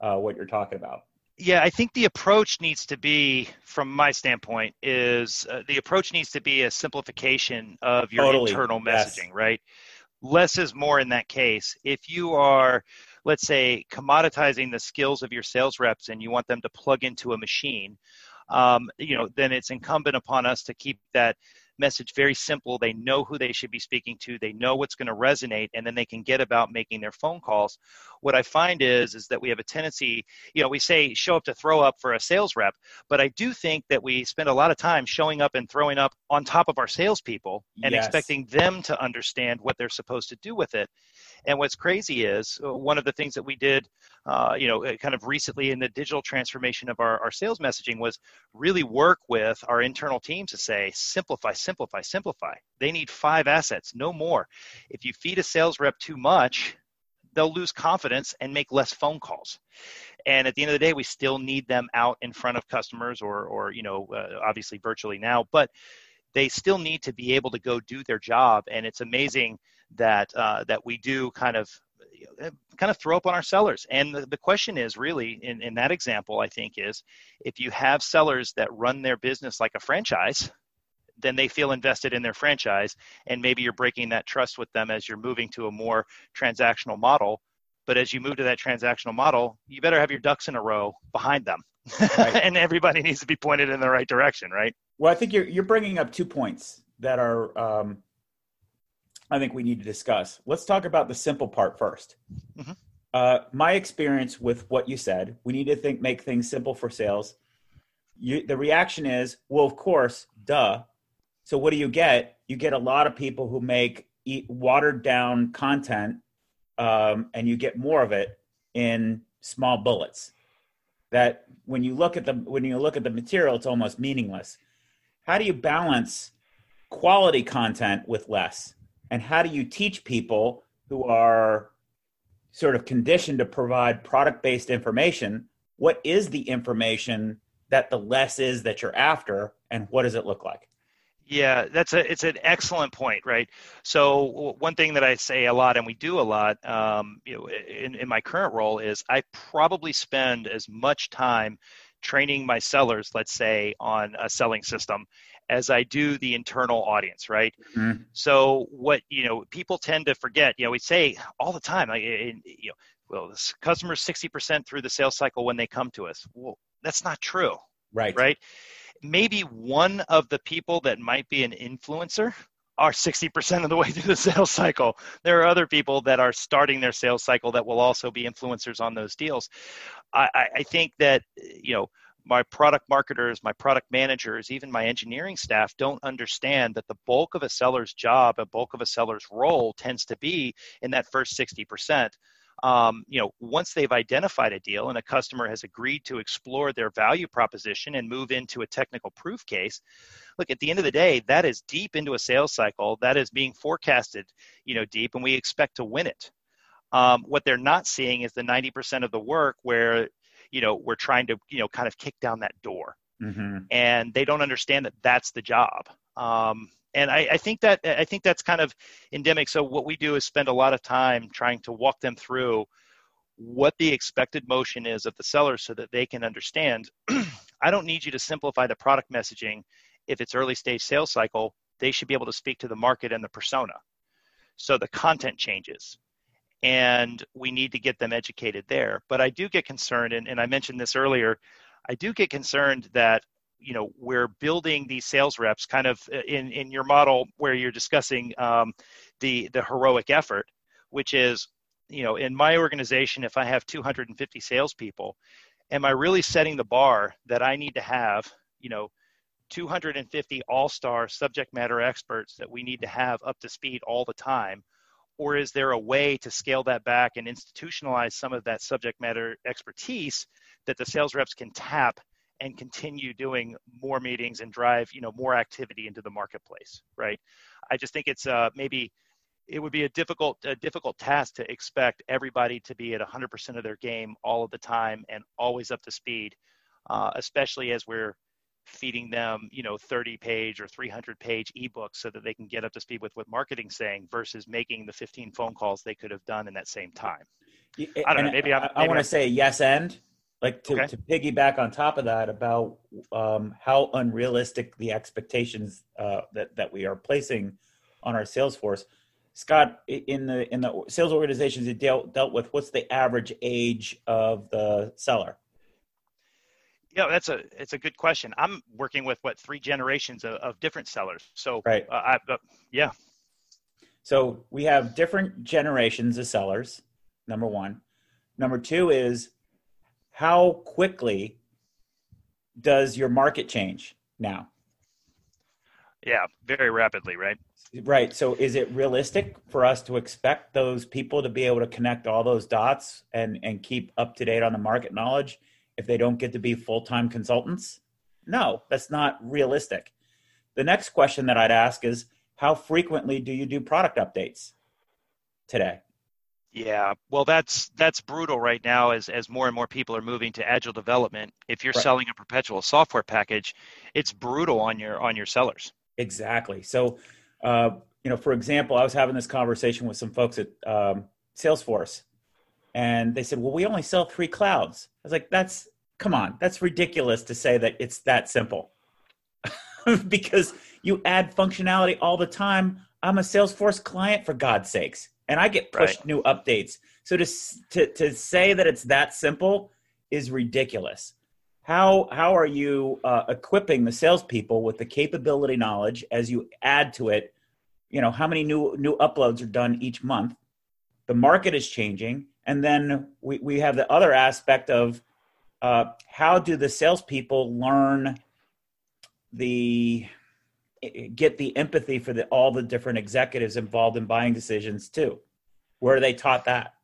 uh, what you're talking about. Yeah, I think the approach needs to be, from my standpoint, is uh, the approach needs to be a simplification of your totally. internal messaging, yes. right? Less is more in that case. If you are, let's say, commoditizing the skills of your sales reps and you want them to plug into a machine, Um, you know, then it's incumbent upon us to keep that message very simple. They know who they should be speaking to. They know what's going to resonate, and then they can get about making their phone calls. What I find is, is that we have a tendency, you know, we say show up to throw up for a sales rep, but I do think that we spend a lot of time showing up and throwing up on top of our salespeople and yes. expecting them to understand what they're supposed to do with it. And what's crazy is one of the things that we did, uh, you know, kind of recently in the digital transformation of our, our sales messaging was really work with our internal teams to say, simplify, simplify, simplify. They need five assets, no more. If you feed a sales rep too much, they'll lose confidence and make less phone calls. And at the end of the day, we still need them out in front of customers or, or you know, uh, obviously virtually now, but they still need to be able to go do their job. And it's amazing that uh, that we do kind of kind of throw up on our sellers. And the, the question is really, in, in that example, I think is, if you have sellers that run their business like a franchise, then they feel invested in their franchise. And maybe you're breaking that trust with them as you're moving to a more transactional model. But as you move to that transactional model, you better have your ducks in a row behind them. Right. And everybody needs to be pointed in the right direction, right? Well, I think you're you're bringing up two points that are, um, I think we need to discuss. Let's talk about the simple part first. Mm-hmm. Uh, my experience with what you said, we need to think make things simple for sales. You, the reaction is, well, of course, duh. So what do you get? You get a lot of people who make eat watered down content, um, and you get more of it in small bullets. That when you look at the when you look at the material, it's almost meaningless. How do you balance quality content with less? And how do you teach people who are sort of conditioned to provide product-based information, what is the information that the less is that you're after, and what does it look like? Yeah, that's a it's an excellent point, right? So one thing that I say a lot, and we do a lot, um, you know, in, in my current role, is I probably spend as much time training my sellers, let's say, on a selling system, as I do the internal audience, right? Mm-hmm. So what you know, people tend to forget. You know, we say all the time, like, you know, well, the customer's sixty percent through the sales cycle when they come to us. Well, that's not true, right? Right. Maybe one of the people that might be an influencer are sixty percent of the way through the sales cycle. There are other people that are starting their sales cycle that will also be influencers on those deals. I, I think that, you know, my product marketers, my product managers, even my engineering staff don't understand that the bulk of a seller's job, a bulk of a seller's role tends to be in that first sixty percent. Um, you know, once they've identified a deal and a customer has agreed to explore their value proposition and move into a technical proof case, look, at the end of the day, that is deep into a sales cycle that is being forecasted, you know, deep, and we expect to win it. Um, what they're not seeing is the ninety percent of the work where, you know, we're trying to, you know, kind of kick down that door, mm-hmm. and they don't understand that that's the job. Um, And I, I think that I think that's kind of endemic. So what we do is spend a lot of time trying to walk them through what the expected motion is of the seller so that they can understand. I don't need you to simplify the product messaging. If it's early stage sales cycle, they should be able to speak to the market and the persona. So the content changes. And we need to get them educated there. But I do get concerned, and, and I mentioned this earlier, I do get concerned that you know, we're building these sales reps kind of in, in your model where you're discussing um, the, the heroic effort, which is, you know, in my organization, if I have two hundred fifty salespeople, am I really setting the bar that I need to have, you know, two hundred fifty all-star subject matter experts that we need to have up to speed all the time? Or is there a way to scale that back and institutionalize some of that subject matter expertise that the sales reps can tap and continue doing more meetings and drive, you know, more activity into the marketplace, right? I just think it's uh, maybe it would be a difficult, a difficult task to expect everybody to be at one hundred percent of their game all of the time and always up to speed, uh, especially as we're feeding them, you know, thirty page or three hundred page ebooks so that they can get up to speed with what marketing's saying versus making the fifteen phone calls they could have done in that same time. I don't and know. Maybe I'm, maybe I want to say yes and. Like to, okay. to piggyback on top of that about um, how unrealistic the expectations uh, that that we are placing on our sales force, Scott, in the in the sales organizations you dealt dealt with, what's the average age of the seller? Yeah, that's a it's a good question. I'm working with what three generations of, of different sellers, so right. Uh, I, uh, yeah. So we have different generations of sellers. Number one, number two is, how quickly does your market change now? Yeah, very rapidly, right? Right. So is it realistic for us to expect those people to be able to connect all those dots and, and keep up to date on the market knowledge if they don't get to be full-time consultants? No, that's not realistic. The next question that I'd ask is, how frequently do you do product updates today? Yeah, well, that's that's brutal right now as, as more and more people are moving to agile development. If you're right. selling a perpetual software package, it's brutal on your on your sellers. Exactly. So, uh, you know, for example, I was having this conversation with some folks at um, Salesforce, and they said, "Well, we only sell three clouds." I was like, "That's come on, that's ridiculous to say that it's that simple," because you add functionality all the time. I'm a Salesforce client, for God's sakes. And I get pushed right. new updates. So to, to to say that it's that simple is ridiculous. How how are you uh, equipping the salespeople with the capability knowledge as you add to it? You know, how many new new uploads are done each month? The market is changing, and then we, we have the other aspect of uh, how do the salespeople learn the get the empathy for the, all the different executives involved in buying decisions too. Where are they taught that?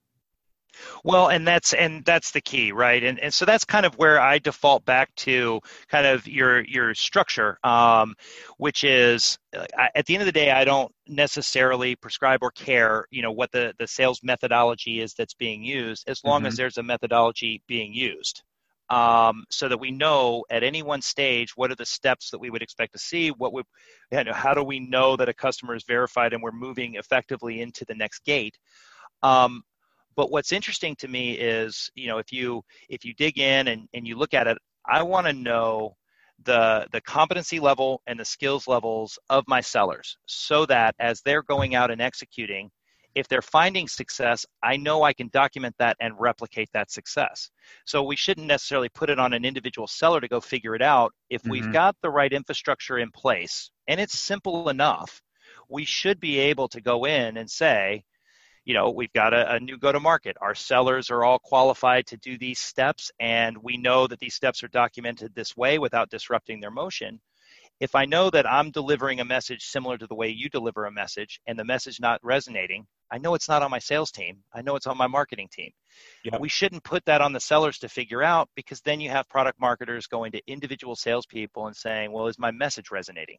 Well, and that's, and that's the key, right? And and so that's kind of where I default back to kind of your, your structure, um, which is I, at the end of the day, I don't necessarily prescribe or care, you know, what the, the sales methodology is that's being used as long mm-hmm. as there's a methodology being used. um, so that we know at any one stage, what are the steps that we would expect to see? What would, you know, how do we know that a customer is verified and we're moving effectively into the next gate? Um, but what's interesting to me is, you know, if you, if you dig in and, and you look at it, I want to know the, the competency level and the skills levels of my sellers so that as they're going out and executing, if they're finding success, I know I can document that and replicate that success. So we shouldn't necessarily put it on an individual seller to go figure it out. If mm-hmm. we've got the right infrastructure in place, and it's simple enough, we should be able to go in and say, you know, we've got a, a new go-to-market. Our sellers are all qualified to do these steps, and we know that these steps are documented this way without disrupting their motion. If I know that I'm delivering a message similar to the way you deliver a message and the message not resonating, I know it's not on my sales team. I know it's on my marketing team. Yep. We shouldn't put that on the sellers to figure out, because then you have product marketers going to individual salespeople and saying, well, is my message resonating?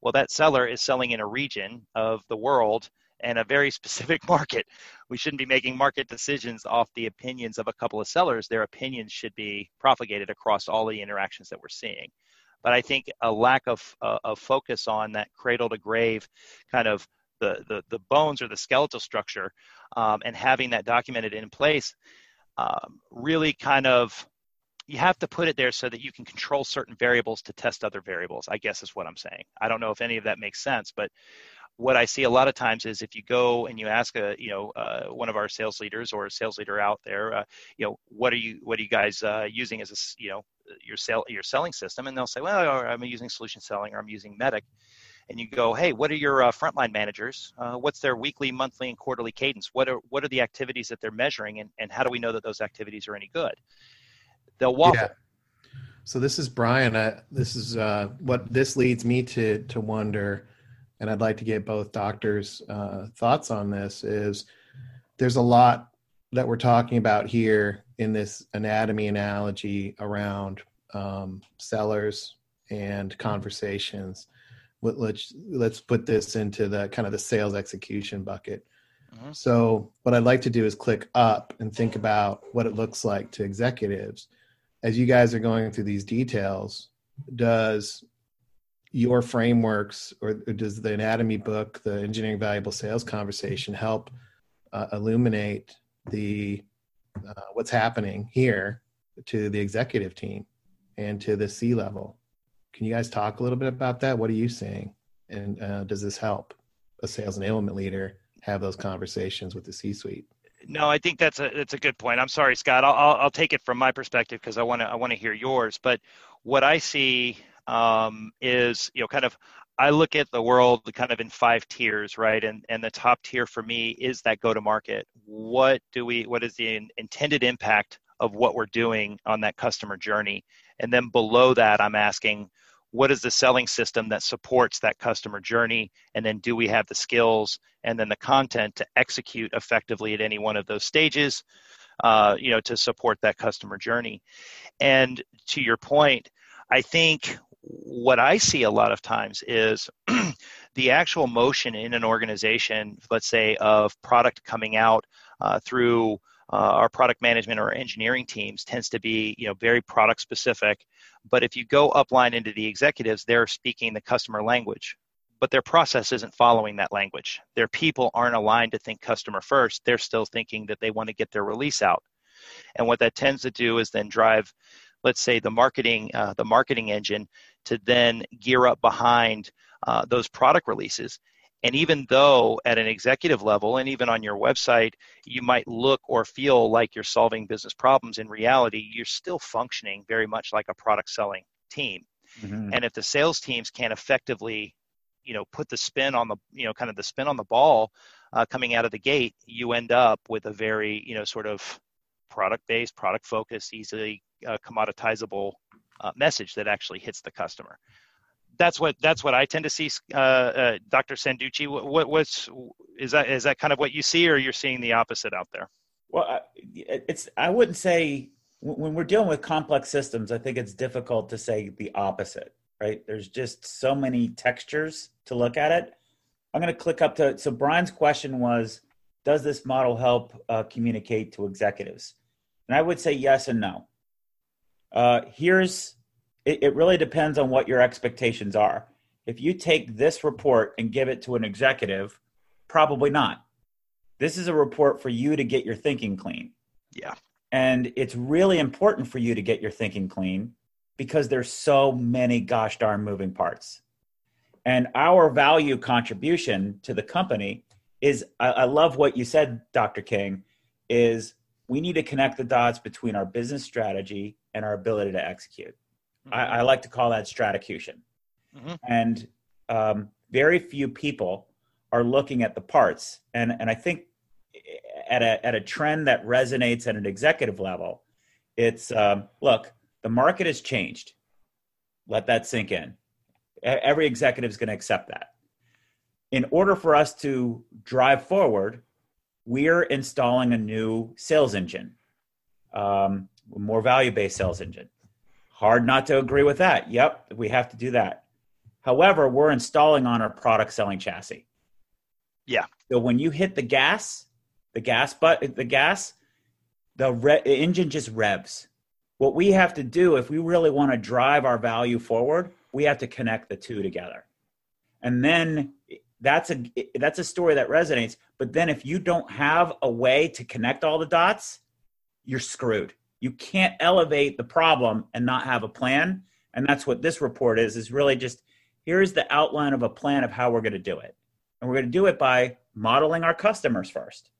Well, that seller is selling in a region of the world and a very specific market. We shouldn't be making market decisions off the opinions of a couple of sellers. Their opinions should be propagated across all the interactions that we're seeing. But I think a lack of uh, of focus on that cradle to grave kind of the, the, the bones or the skeletal structure um, and having that documented in place um, really kind of, you have to put it there so that you can control certain variables to test other variables, I guess is what I'm saying. I don't know if any of that makes sense, but what I see a lot of times is if you go and you ask a, you know, uh, one of our sales leaders or a sales leader out there, uh, you know, what are you, what are you guys uh, using as a, you know, your sell, your selling system? And they'll say, well, I'm using solution selling, or I'm using Medic. And you go, hey, what are your uh, frontline managers? Uh, what's their weekly, monthly, and quarterly cadence? What are, what are the activities that they're measuring? And, and how do we know that those activities are any good? They'll waffle. Yeah. So this is Brian. I, this is uh, what this leads me to, to wonder, and I'd like to get both doctors' uh, thoughts on this, is there's a lot that we're talking about here in this anatomy analogy around um, sellers and conversations. Let's, let's put this into the kind of the sales execution bucket. Uh-huh. So what I'd like to do is click up and think about what it looks like to executives. As you guys are going through these details, does your frameworks, or does the anatomy book, the engineering valuable sales conversation, help uh, illuminate the uh, what's happening here to the executive team and to the C-level? Can you guys talk a little bit about that? What are you seeing? And uh, does this help a sales enablement leader have those conversations with the C-suite? No, I think that's a that's a good point. I'm sorry, Scott. I'll I'll, I'll take it from my perspective because I want to I want to hear yours. But what I see um, is, you know, kind of, I look at the world kind of in five tiers, right? And and the top tier for me is that go-to-market. What do we? What is the in, intended impact of what we're doing on that customer journey? And then below that, I'm asking, what is the selling system that supports that customer journey? And then do we have the skills and then the content to execute effectively at any one of those stages, uh, you know, to support that customer journey? And to your point, I think what I see a lot of times is the actual motion in an organization, let's say, of product coming out uh, through Uh, our product management or engineering teams tends to be, you know, very product specific. But if you go upline into the executives, they're speaking the customer language, but their process isn't following that language. Their people aren't aligned to think customer first. They're still thinking that they want to get their release out. And what that tends to do is then drive, let's say, the marketing, uh, the marketing engine to then gear up behind uh, those product releases. And even though at an executive level and even on your website, you might look or feel like you're solving business problems, in reality, you're still functioning very much like a product selling team. Mm-hmm. And if the sales teams can't effectively, you know, put the spin on the, you know, kind of the spin on the ball uh, coming out of the gate, you end up with a very, you know, sort of product-based, product-focused, easily uh, commoditizable uh, message that actually hits the customer. That's what that's what I tend to see, uh, uh, Doctor Santucci. What what's is that is that kind of what you see, or you're seeing the opposite out there? Well, I, it's I wouldn't say when we're dealing with complex systems, I think it's difficult to say the opposite, right? There's just so many textures to look at it. I'm going to click up to so Brian's question was, does this model help uh, communicate to executives? And I would say yes and no. uh, here's, it, it really depends on what your expectations are. If you take this report and give it to an executive, probably not. This is a report for you to get your thinking clean. Yeah. And it's really important for you to get your thinking clean because there's so many gosh darn moving parts. And our value contribution to the company is, I, I love what you said, Doctor King, is we need to connect the dots between our business strategy and our ability to execute. Mm-hmm. I, I like to call that stratacution. Mm-hmm. And um, very few people are looking at the parts. And, and I think at a at a trend that resonates at an executive level, it's, um, look, the market has changed. Let that sink in. Every executive is going to accept that. In order for us to drive forward, we're installing a new sales engine, um, more value-based sales engine. Hard not to agree with that. Yep, we have to do that. However, we're installing on our product selling chassis. Yeah. So when you hit the gas, the gas, but the gas, the, re- the engine just revs. What we have to do if we really want to drive our value forward, we have to connect the two together. And then that's a, that's a story that resonates. But then if you don't have a way to connect all the dots, you're screwed. You can't elevate the problem and not have a plan. And that's what this report is, is really just, here's the outline of a plan of how we're going to do it. And we're going to do it by modeling our customers first.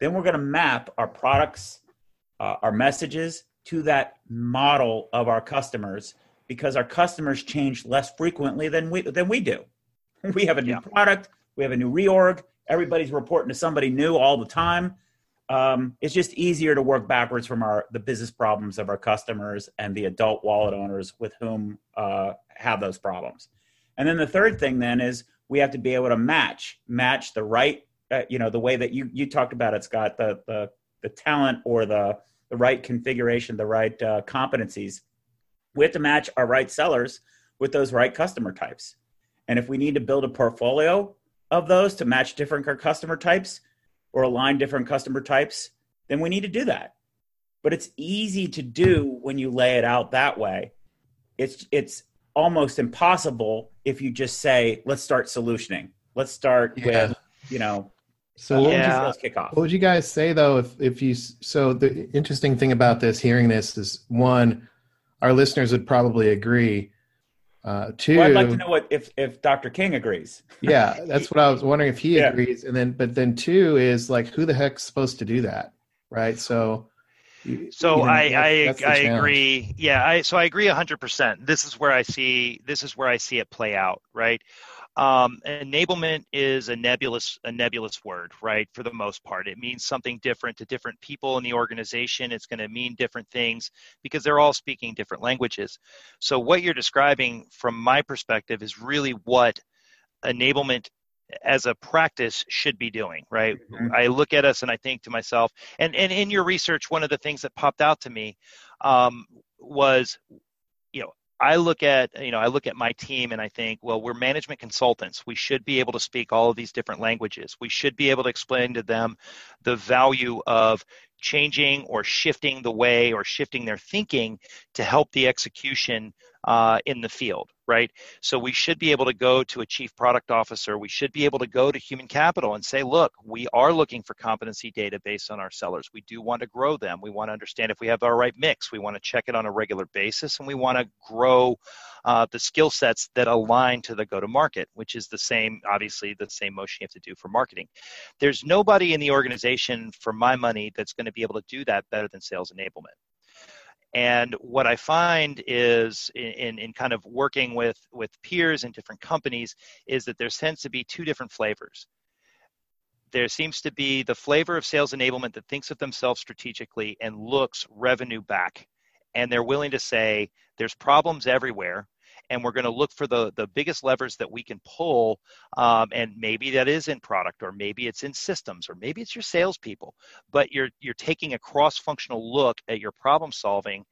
Then we're going to map our products, uh, our messages to that model of our customers, because our customers change less frequently than we than we do. We have a new yeah. product. We have a new reorg. Everybody's reporting to somebody new all the time. Um, it's just easier to work backwards from our the business problems of our customers and the adult wallet owners with whom uh, have those problems. And then the third thing then is we have to be able to match match the right uh, you know the way that you you talked about it, Scott, the the the talent or the the right configuration, the right uh, competencies. We have to match our right sellers with those right customer types. And if we need to build a portfolio of those to match different customer types or align different customer types, then we need to do that. But it's easy to do when you lay it out that way. It's it's almost impossible if you just say, let's start solutioning. Let's start yeah. with, you know, So what, yeah. would you, what would you guys say though, if, if you, so the interesting thing about this, hearing this is one, our listeners would probably agree. Uh, two, well, I'd like to know what if, if Doctor King agrees. Yeah, that's what I was wondering if he yeah. agrees. And then, but then two is like, who the heck's supposed to do that, right? So, so you know, I that's, I, that's I agree. Yeah, I so I agree a hundred percent. This is where I see this is where I see it play out, right? Um, enablement is a nebulous a nebulous word, right? For the most part, it means something different to different people in the organization. It's going to mean different things because they're all speaking different languages. So what you're describing from my perspective is really what enablement as a practice should be doing, right? Mm-hmm. I look at us and I think to myself, and, and in your research, one of the things that popped out to me um, was, you know, I look at, you know, I look at my team and I think, well, we're management consultants. We should be able to speak all of these different languages. We should be able to explain to them the value of changing or shifting the way or shifting their thinking to help the execution uh, in the field, right? So we should be able to go to a chief product officer. We should be able to go to human capital and say, look, we are looking for competency data based on our sellers. We do want to grow them. We want to understand if we have our right mix. We want to check it on a regular basis, and we want to grow uh, the skill sets that align to the go-to-market, which is the same, obviously the same motion you have to do for marketing. There's nobody in the organization, for my money, that's going to be able to do that better than sales enablement. And what I find is in, in, in kind of working with, with peers in different companies is that there tends to be two different flavors. There seems to be the flavor of sales enablement that thinks of themselves strategically and looks revenue back. And they're willing to say, there's problems everywhere, and we're going to look for the, the biggest levers that we can pull. Um, and maybe that is in product, or maybe it's in systems, or maybe it's your salespeople, but you're, you're taking a cross-functional look at your problem solving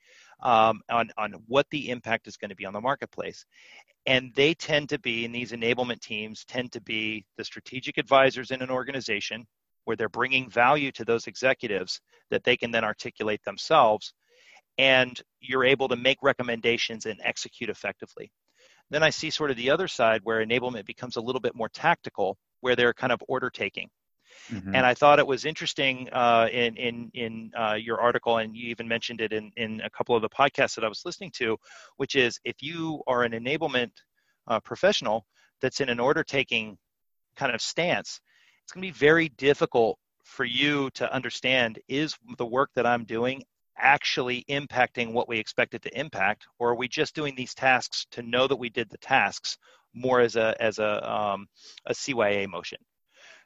um, on, on what the impact is going to be on the marketplace. And they tend to be, and these enablement teams tend to be the strategic advisors in an organization where they're bringing value to those executives that they can then articulate themselves. and you're able to make recommendations and execute effectively. Then I see sort of the other side where enablement becomes a little bit more tactical, where they're kind of order taking. Mm-hmm. And I thought it was interesting uh, in in, in uh, your article, and you even mentioned it in, in a couple of the podcasts that I was listening to, which is if you are an enablement uh, professional that's in an order taking kind of stance, it's going to be very difficult for you to understand, is the work that I'm doing actually impacting what we expect it to impact, or are we just doing these tasks to know that we did the tasks more as a as a um, a C Y A motion?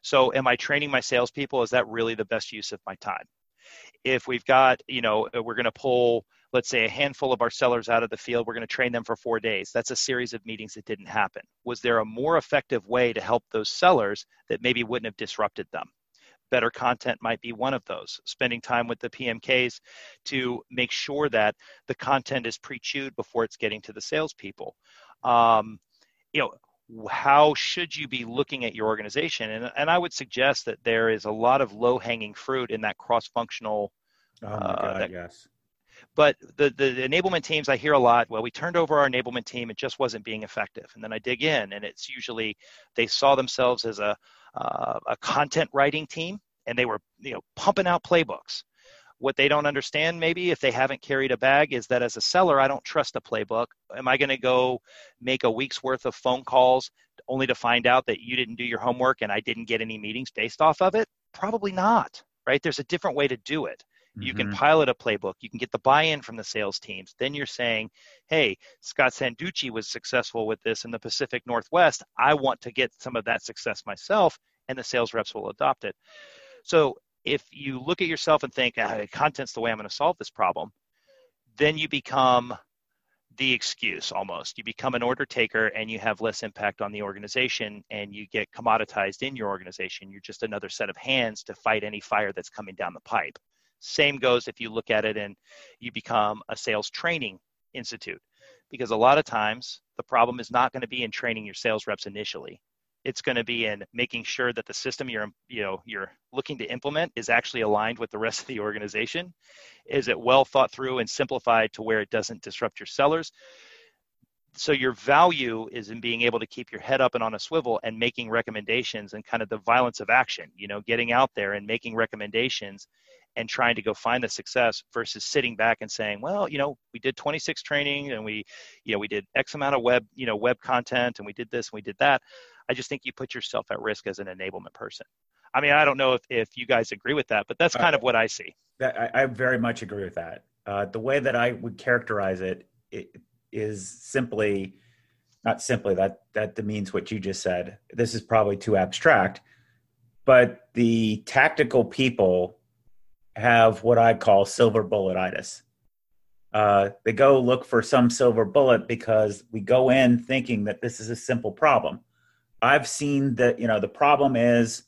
So am I training my salespeople? Is that really the best use of my time? If we've got, you know, we're going to pull, let's say, a handful of our sellers out of the field, we're going to train them for four days. That's a series of meetings that didn't happen. Was there a more effective way to help those sellers that maybe wouldn't have disrupted them? Better content might be one of those. Spending time with the P M Ks to make sure that the content is pre-chewed before it's getting to the salespeople. Um, you know, how should you be looking at your organization? And, and I would suggest that there is a lot of low-hanging fruit in that cross-functional. Oh my uh, God, that, yes. But the, the the enablement teams, I hear a lot, well, we turned over our enablement team. It just wasn't being effective. And then I dig in, and it's usually they saw themselves as a uh, a content writing team, and they were you know pumping out playbooks. What they don't understand, maybe, if they haven't carried a bag, is that as a seller, I don't trust a playbook. Am I going to go make a week's worth of phone calls only to find out that you didn't do your homework and I didn't get any meetings based off of it? Probably not, right? There's a different way to do it. You mm-hmm. can pilot a playbook. You can get the buy-in from the sales teams. Then you're saying, hey, Scott Santucci was successful with this in the Pacific Northwest. I want to get some of that success myself, and the sales reps will adopt it. So if you look at yourself and think, ah, content's the way I'm going to solve this problem, then you become the excuse almost. You become an order taker, and you have less impact on the organization, and you get commoditized in your organization. You're just another set of hands to fight any fire that's coming down the pipe. Same goes if you look at it and you become a sales training institute, because a lot of times the problem is not going to be in training your sales reps initially. It's going to be in making sure that the system you're, you know, you're looking to implement is actually aligned with the rest of the organization. Is it well thought through and simplified to where it doesn't disrupt your sellers? So your value is in being able to keep your head up and on a swivel and making recommendations and kind of the violence of action, you know, getting out there and making recommendations and trying to go find the success versus sitting back and saying, well, you know, we did twenty-six training and we, you know, we did X amount of web, you know, web content and we did this and we did that. I just think you put yourself at risk as an enablement person. I mean, I don't know if, if you guys agree with that, but that's kind uh, of what I see. That, I, I very much agree with that. Uh, the way that I would characterize it, it is simply, not simply, that, that demeans what you just said. This is probably too abstract, but the tactical people have what I call silver bulletitis. Uh, they go look for some silver bullet because we go in thinking that this is a simple problem. I've seen that, you know, the problem is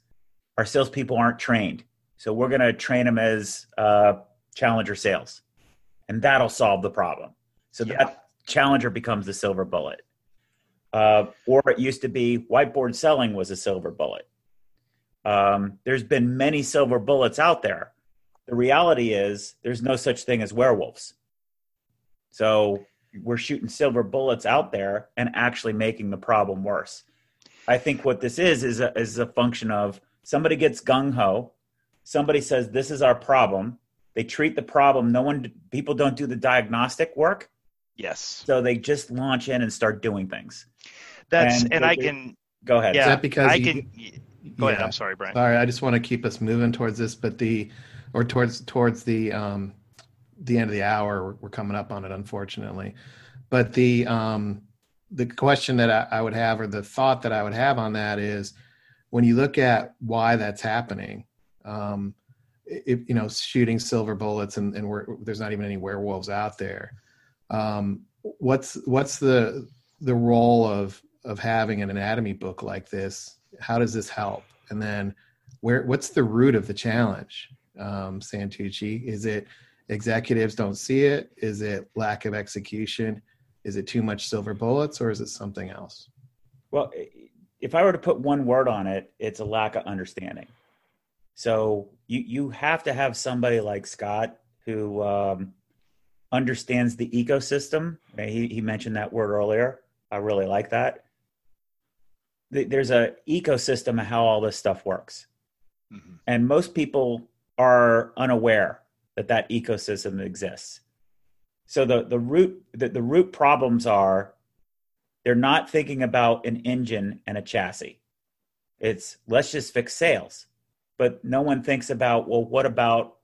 our salespeople aren't trained. So we're going to train them as uh, challenger sales, and that'll solve the problem. So yeah. that challenger becomes the silver bullet. Uh, or it used to be whiteboard selling was a silver bullet. Um, there's been many silver bullets out there. The reality is there's no such thing as werewolves. So we're shooting silver bullets out there and actually making the problem worse. I think what this is, is a, is a function of somebody gets gung-ho. Somebody says, this is our problem. They treat the problem. No one, people don't do the diagnostic work. Yes. So they just launch in and start doing things. That's, and, and I can go ahead. Yeah, is that because I you, can go yeah, ahead. I'm sorry, Brian. Sorry. I just want to keep us moving towards this, but the, or towards towards the um, the end of the hour. We're, we're coming up on it, unfortunately. But the um, the question that I, I would have, or the thought that I would have on that, is when you look at why that's happening, um, it, you know, shooting silver bullets, and, and we're, there's not even any werewolves out there. Um, what's what's the the role of of having an anatomy book like this? How does this help? And then where what's the root of the challenge? Um, Santucci? Is it executives don't see it? Is it lack of execution? Is it too much silver bullets, or is it something else? Well, if I were to put one word on it, it's a lack of understanding. So you, you have to have somebody like Scott who um, understands the ecosystem. Right? He, he mentioned that word earlier. I really like that. There's an ecosystem of how all this stuff works. Mm-hmm. And most people are unaware that that ecosystem exists. So the, the root the, the root problems are they're not thinking about an engine and a chassis. It's let's just fix sales. But no one thinks about, well, what about,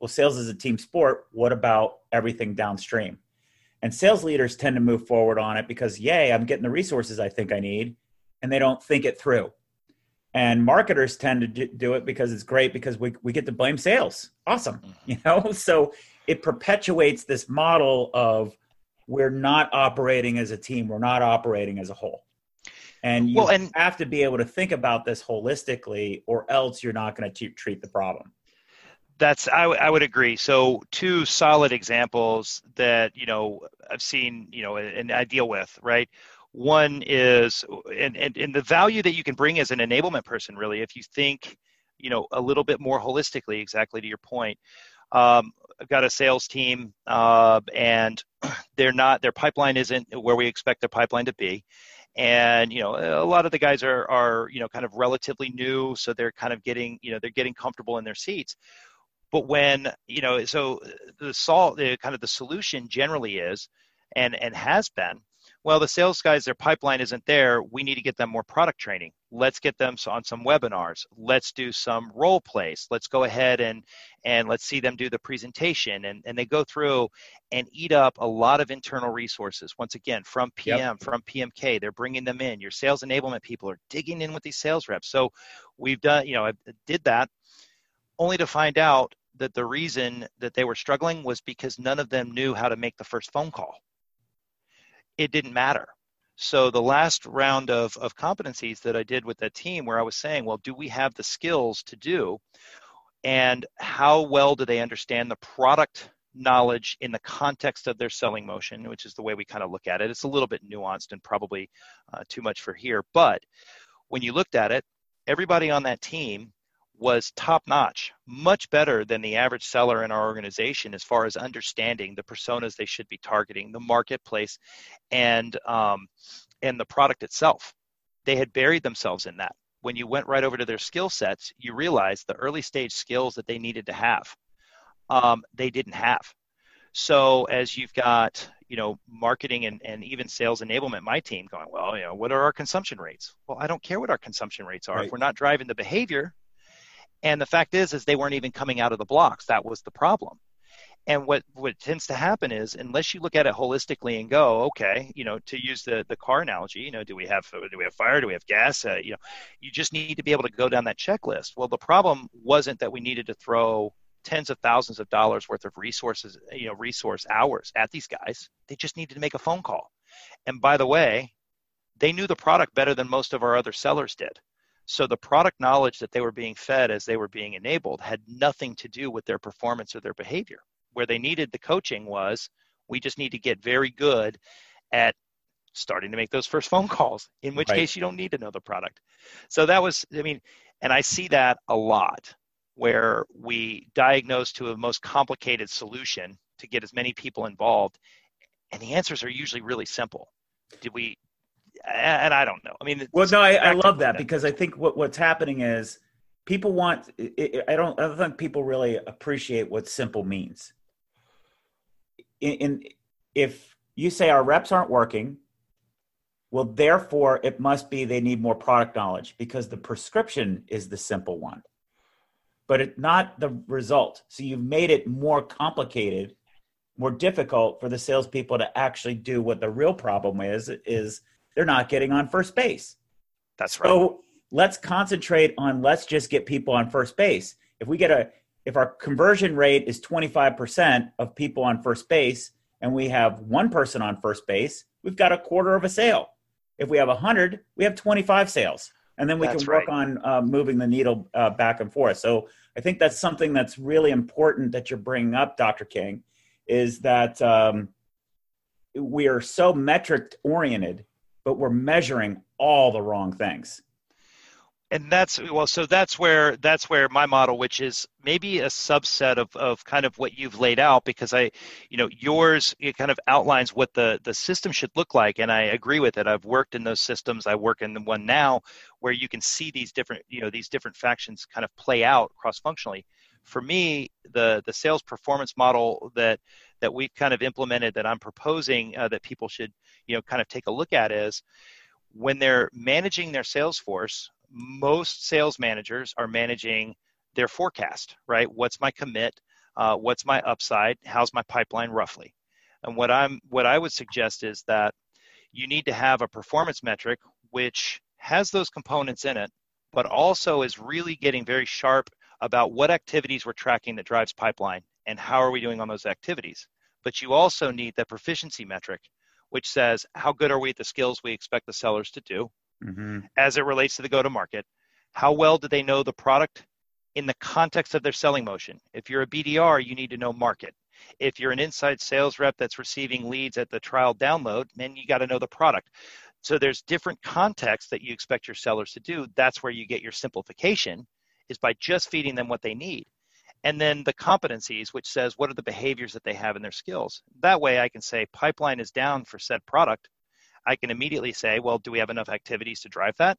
well, sales is a team sport. What about everything downstream? And sales leaders tend to move forward on it because, yay, I'm getting the resources I think I need. And they don't think it through. And marketers tend to do it because it's great because we, we get to blame sales. Awesome. You know, so it perpetuates this model of we're not operating as a team. We're not operating as a whole. And you well, and, have to be able to think about this holistically or else you're not going to treat the problem. That's, I, w- I would agree. So two solid examples that, you know, I've seen, you know, and I deal with, right? One is, and, and, and the value that you can bring as an enablement person, really, if you think, you know, a little bit more holistically, exactly to your point. Um, I've got a sales team uh, and they're not, their pipeline isn't where we expect their pipeline to be. And, you know, a lot of the guys are, are, you know, kind of relatively new. So they're kind of getting, you know, they're getting comfortable in their seats. But when, you know, so the sol- the kind of the solution generally is, and, and has been, well, the sales guys, their pipeline isn't there. We need to get them more product training. Let's get them on some webinars. Let's do some role plays. Let's go ahead and and let's see them do the presentation. And, and they go through and eat up a lot of internal resources. Once again, from P M, yep. from P M K, they're bringing them in. Your sales enablement people are digging in with these sales reps. So we've done, you know, I did that only to find out that the reason that they were struggling was because none of them knew how to make the first phone call. It didn't matter. So the last round of, of competencies that I did with that team where I was saying, well, do we have the skills to do? And how well do they understand the product knowledge in the context of their selling motion, which is the way we kind of look at it. It's a little bit nuanced and probably uh, too much for here. But when you looked at it, everybody on that team was top-notch, much better than the average seller in our organization as far as understanding the personas they should be targeting, the marketplace, and um, and the product itself. They had buried themselves in that. When you went right over to their skill sets, you realized the early stage skills that they needed to have, um, they didn't have. So as you've got, you know, marketing and, and even sales enablement, my team going, well, you know, what are our consumption rates? Well, I don't care what our consumption rates are. Right. If we're not driving the behavior, and the fact is, is they weren't even coming out of the blocks. That was the problem. And what, what tends to happen is, unless you look at it holistically and go, okay, you know, to use the, the car analogy, you know, do we have do we have fire? Do we have gas? Uh, you know, you just need to be able to go down that checklist. Well, the problem wasn't that we needed to throw tens of thousands of dollars worth of resources, you know, resource hours at these guys. They just needed to make a phone call. And by the way, they knew the product better than most of our other sellers did. So the product knowledge that they were being fed as they were being enabled had nothing to do with their performance or their behavior. Where they needed the coaching was, we just need to get very good at starting to make those first phone calls, in which right. case you don't need to know the product. So that was, I mean, and I see that a lot where we diagnose to a most complicated solution to get as many people involved. And the answers are usually really simple. Did we... And I don't know. I mean, well, no, I, I love that because I think what, what's happening is people want, I don't, I don't think people really appreciate what simple means. In, in if you say our reps aren't working, well, therefore it must be, they need more product knowledge because the prescription is the simple one, but it's not the result. So you've made it more complicated, more difficult for the salespeople to actually do what the real problem is, is they're not getting on first base. That's right. So let's concentrate on, let's just get people on first base. If we get a, if our conversion rate is twenty-five percent of people on first base and we have one person on first base, we've got a quarter of a sale. If we have a hundred, we have twenty-five sales. And then we that's can work right. on uh, moving the needle uh, back and forth. So I think that's something that's really important that you're bringing up, Doctor King, is that um, we are so metric oriented, but we're measuring all the wrong things. And that's, well, so that's where, that's where my model, which is maybe a subset of, of kind of what you've laid out, because I, you know, yours, it kind of outlines what the, the system should look like. And I agree with it. I've worked in those systems. I work in the one now where you can see these different, you know, these different factions kind of play out cross-functionally. For me, the, the sales performance model that, that we've kind of implemented, that I'm proposing uh, that people should, you know, kind of take a look at, is when they're managing their sales force, most sales managers are managing their forecast, right? What's my commit? Uh, what's my upside? How's my pipeline roughly? And what I'm, what I would suggest is that you need to have a performance metric which has those components in it, but also is really getting very sharp about what activities we're tracking that drives pipeline and how are we doing on those activities. But you also need the proficiency metric, which says how good are we at the skills we expect the sellers to do. Mm-hmm. As it relates to the go-to-market, how well do they know the product in the context of their selling motion? If you're a B D R, you need to know market. If you're an inside sales rep that's receiving leads at the trial download, then you got to know the product. So there's different contexts that you expect your sellers to do. That's where you get your simplification, is by just feeding them what they need. And then the competencies, which says what are the behaviors that they have in their skills. That way I can say pipeline is down for said product. I can immediately say, well, do we have enough activities to drive that?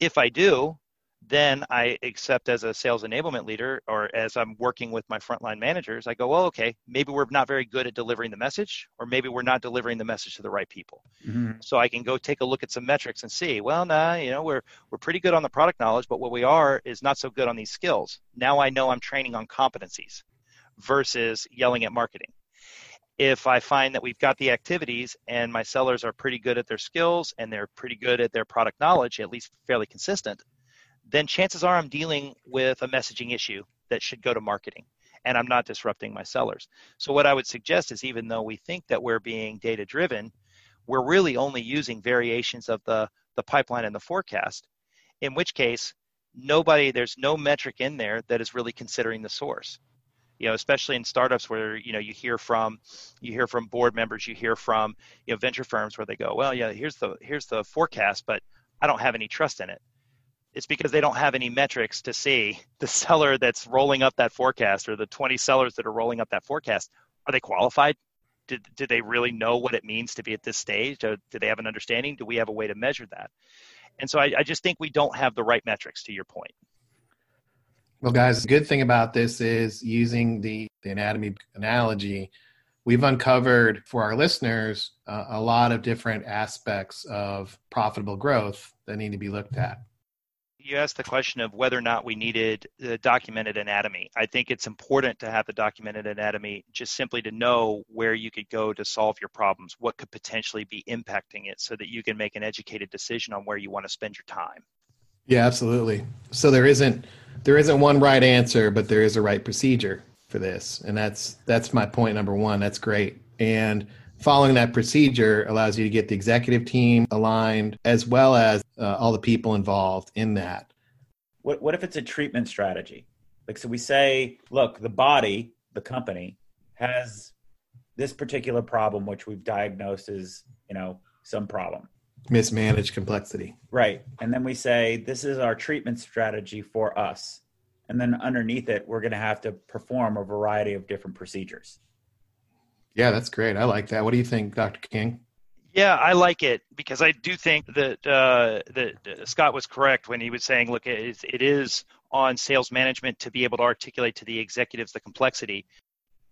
If I do, then I accept as a sales enablement leader, or as I'm working with my frontline managers, I go, well, okay, maybe we're not very good at delivering the message, or maybe we're not delivering the message to the right people. Mm-hmm. So I can go take a look at some metrics and see, well, nah, you know, we're, we're pretty good on the product knowledge, but what we are is not so good on these skills. Now I know I'm training on competencies versus yelling at marketing. If I find that we've got the activities and my sellers are pretty good at their skills and they're pretty good at their product knowledge, at least fairly consistent, then chances are I'm dealing with a messaging issue that should go to marketing and I'm not disrupting my sellers. So what I would suggest is, even though we think that we're being data driven, we're really only using variations of the, the pipeline and the forecast, in which case nobody, there's no metric in there that is really considering the source. You know, especially in startups where, you know, you hear from, you hear from board members, you hear from, you know, venture firms where they go, well, yeah, here's the, here's the forecast, but I don't have any trust in it. It's because they don't have any metrics to see the seller that's rolling up that forecast, or the twenty sellers that are rolling up that forecast. Are they qualified? Did, did they really know what it means to be at this stage? Do they have an understanding? Do we have a way to measure that? And so I, I just think we don't have the right metrics, to your point. Well, guys, the good thing about this is, using the, the anatomy analogy, we've uncovered for our listeners uh, a lot of different aspects of profitable growth that need to be looked at. You asked the question of whether or not we needed the documented anatomy. I think it's important to have the documented anatomy, just simply to know where you could go to solve your problems, what could potentially be impacting it, so that you can make an educated decision on where you want to spend your time. Yeah, absolutely. So there isn't there isn't one right answer, but there is a right procedure for this. And that's that's my point number one. That's great. And following that procedure allows you to get the executive team aligned, as well as uh, all the people involved in that. What what if it's a treatment strategy? Like, so we say, look, the body, the company, has this particular problem, which we've diagnosed as, you know, some problem. Mismanaged complexity. Right. And then we say, this is our treatment strategy for us. And then underneath it, we're going to have to perform a variety of different procedures. Yeah, that's great. I like that. What do you think, Doctor King? Yeah, I like it, because I do think that, uh, that Scott was correct when he was saying, look, it is on sales management to be able to articulate to the executives the complexity.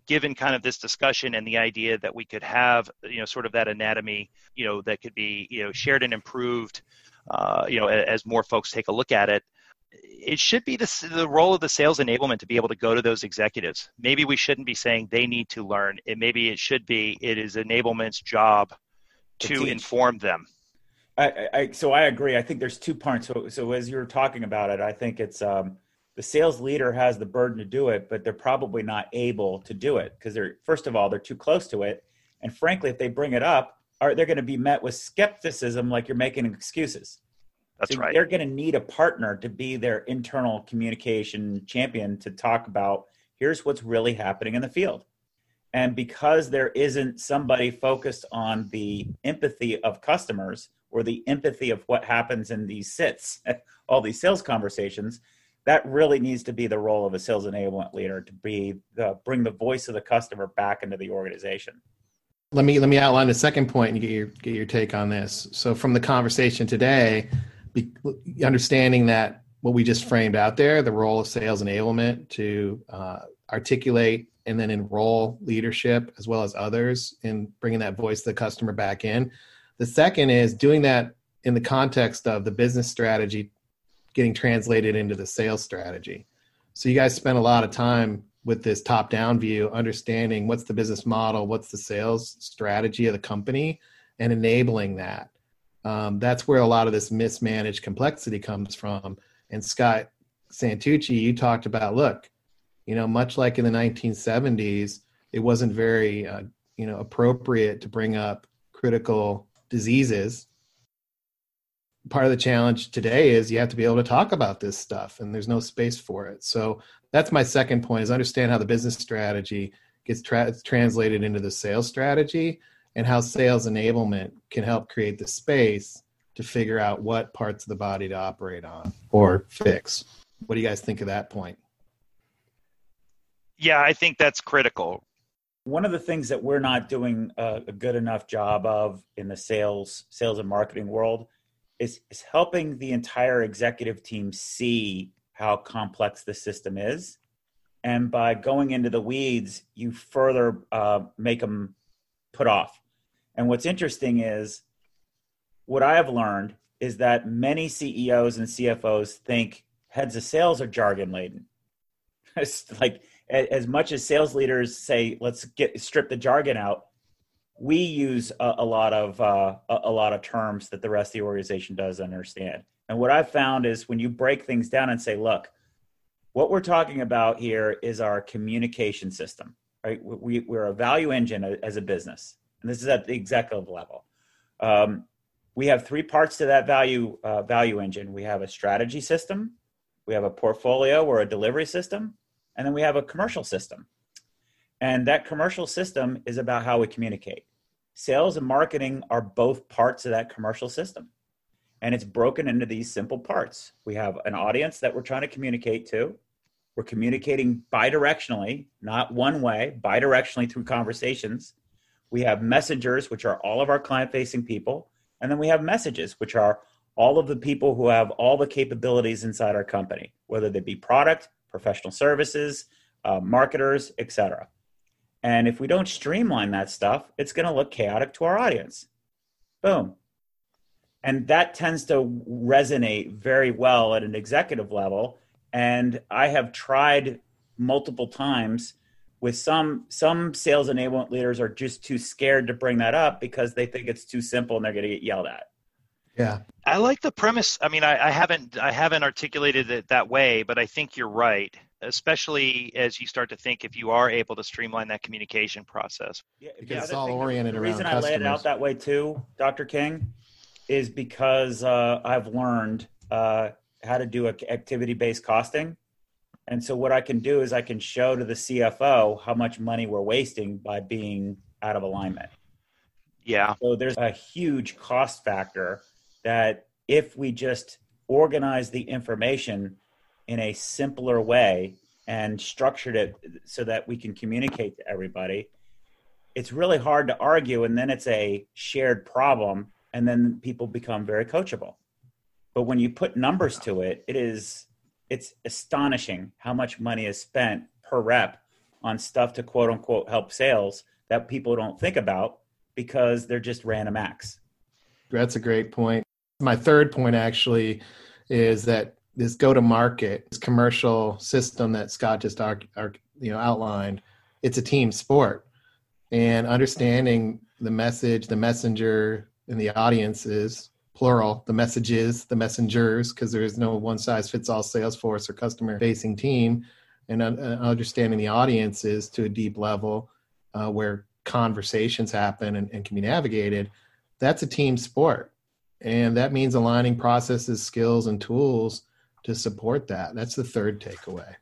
Given kind of this discussion and the idea that we could have, you know, sort of that anatomy, you know, that could be, you know, shared and improved, uh, you know, as more folks take a look at it, it should be the, the role of the sales enablement to be able to go to those executives. Maybe we shouldn't be saying they need to learn. It, maybe it should be, it is enablement's job to inform them. I, I, so I agree. I think there's two parts. So, so as you were talking about it, I think it's, um, the sales leader has the burden to do it, but they're probably not able to do it because they're, first of all, they're too close to it. And frankly, if they bring it up, are they're going to be met with skepticism, like you're making excuses. That's so right. They're going to need a partner to be their internal communication champion to talk about, here's what's really happening in the field. And because there isn't somebody focused on the empathy of customers or the empathy of what happens in these sits, all these sales conversations, that really needs to be the role of a sales enablement leader, to be the, bring the voice of the customer back into the organization. Let me let me outline the second point and get your get your take on this. So from the conversation today, be, understanding that what we just framed out there, the role of sales enablement to uh, articulate and then enroll leadership as well as others in bringing that voice of the customer back in. The second is doing that in the context of the business strategy getting translated into the sales strategy. So you guys spent a lot of time with this top-down view, understanding what's the business model, what's the sales strategy of the company, and enabling that. Um, that's where a lot of this mismanaged complexity comes from. And Scott Santucci, you talked about, look, you know, much like in the nineteen seventies, it wasn't very, uh, you know, appropriate to bring up critical diseases. Part of the challenge today is you have to be able to talk about this stuff, and there's no space for it. So that's my second point, is understand how the business strategy gets tra- translated into the sales strategy, and how sales enablement can help create the space to figure out what parts of the body to operate on or fix. What do you guys think of that point? Yeah, I think that's critical. One of the things that we're not doing a good enough job of in the sales, sales and marketing world is, is helping the entire executive team see how complex the system is. And by going into the weeds, you further uh, make them put off. And what's interesting is, what I have learned is that many C E Os and C F Os think heads of sales are jargon laden. It's like, as much as sales leaders say, let's get strip the jargon out, we use a, a lot of uh, a lot of terms that the rest of the organization doesn't understand. And what I've found is when you break things down and say, look, what we're talking about here is our communication system, right? We, we're a value engine as a business. And this is at the executive level. Um, we have three parts to that value uh, value engine. We have a strategy system, we have a portfolio or a delivery system, and then we have a commercial system. And that commercial system is about how we communicate. Sales and marketing are both parts of that commercial system. And it's broken into these simple parts. We have an audience that we're trying to communicate to. We're communicating bidirectionally, not one way, bidirectionally through conversations. We have messengers, which are all of our client-facing people. And then we have messages, which are all of the people who have all the capabilities inside our company, whether they be product, professional services, uh, marketers, et cetera. And if we don't streamline that stuff, it's going to look chaotic to our audience. Boom. And that tends to resonate very well at an executive level. And I have tried multiple times with some, some sales enablement leaders are just too scared to bring that up because they think it's too simple and they're going to get yelled at. Yeah, I like the premise. I mean, I, I haven't I haven't articulated it that way, but I think you're right, especially as you start to think if you are able to streamline that communication process. Yeah, because it's all oriented around customers. The reason I laid it out that way too, Doctor King, is because uh, I've learned uh, how to do activity-based costing. And so what I can do is I can show to the C F O how much money we're wasting by being out of alignment. Yeah. So there's a huge cost factor that if we just organize the information in a simpler way and structured it so that we can communicate to everybody, it's really hard to argue. And then it's a shared problem. And then people become very coachable. But when you put numbers to it, it is, it's astonishing how much money is spent per rep on stuff to quote unquote help sales that people don't think about because they're just random acts. That's a great point. My third point actually is that this go-to-market, this commercial system that Scott just are, are, you know, outlined, it's a team sport. And understanding the message, the messenger, and the audience is plural, the messages, the messengers, because there is no one-size-fits-all Salesforce or customer-facing team. And uh, understanding the audience is to a deep level uh, where conversations happen and, and can be navigated. That's a team sport. And that means aligning processes, skills, and tools to support that. That's the third takeaway.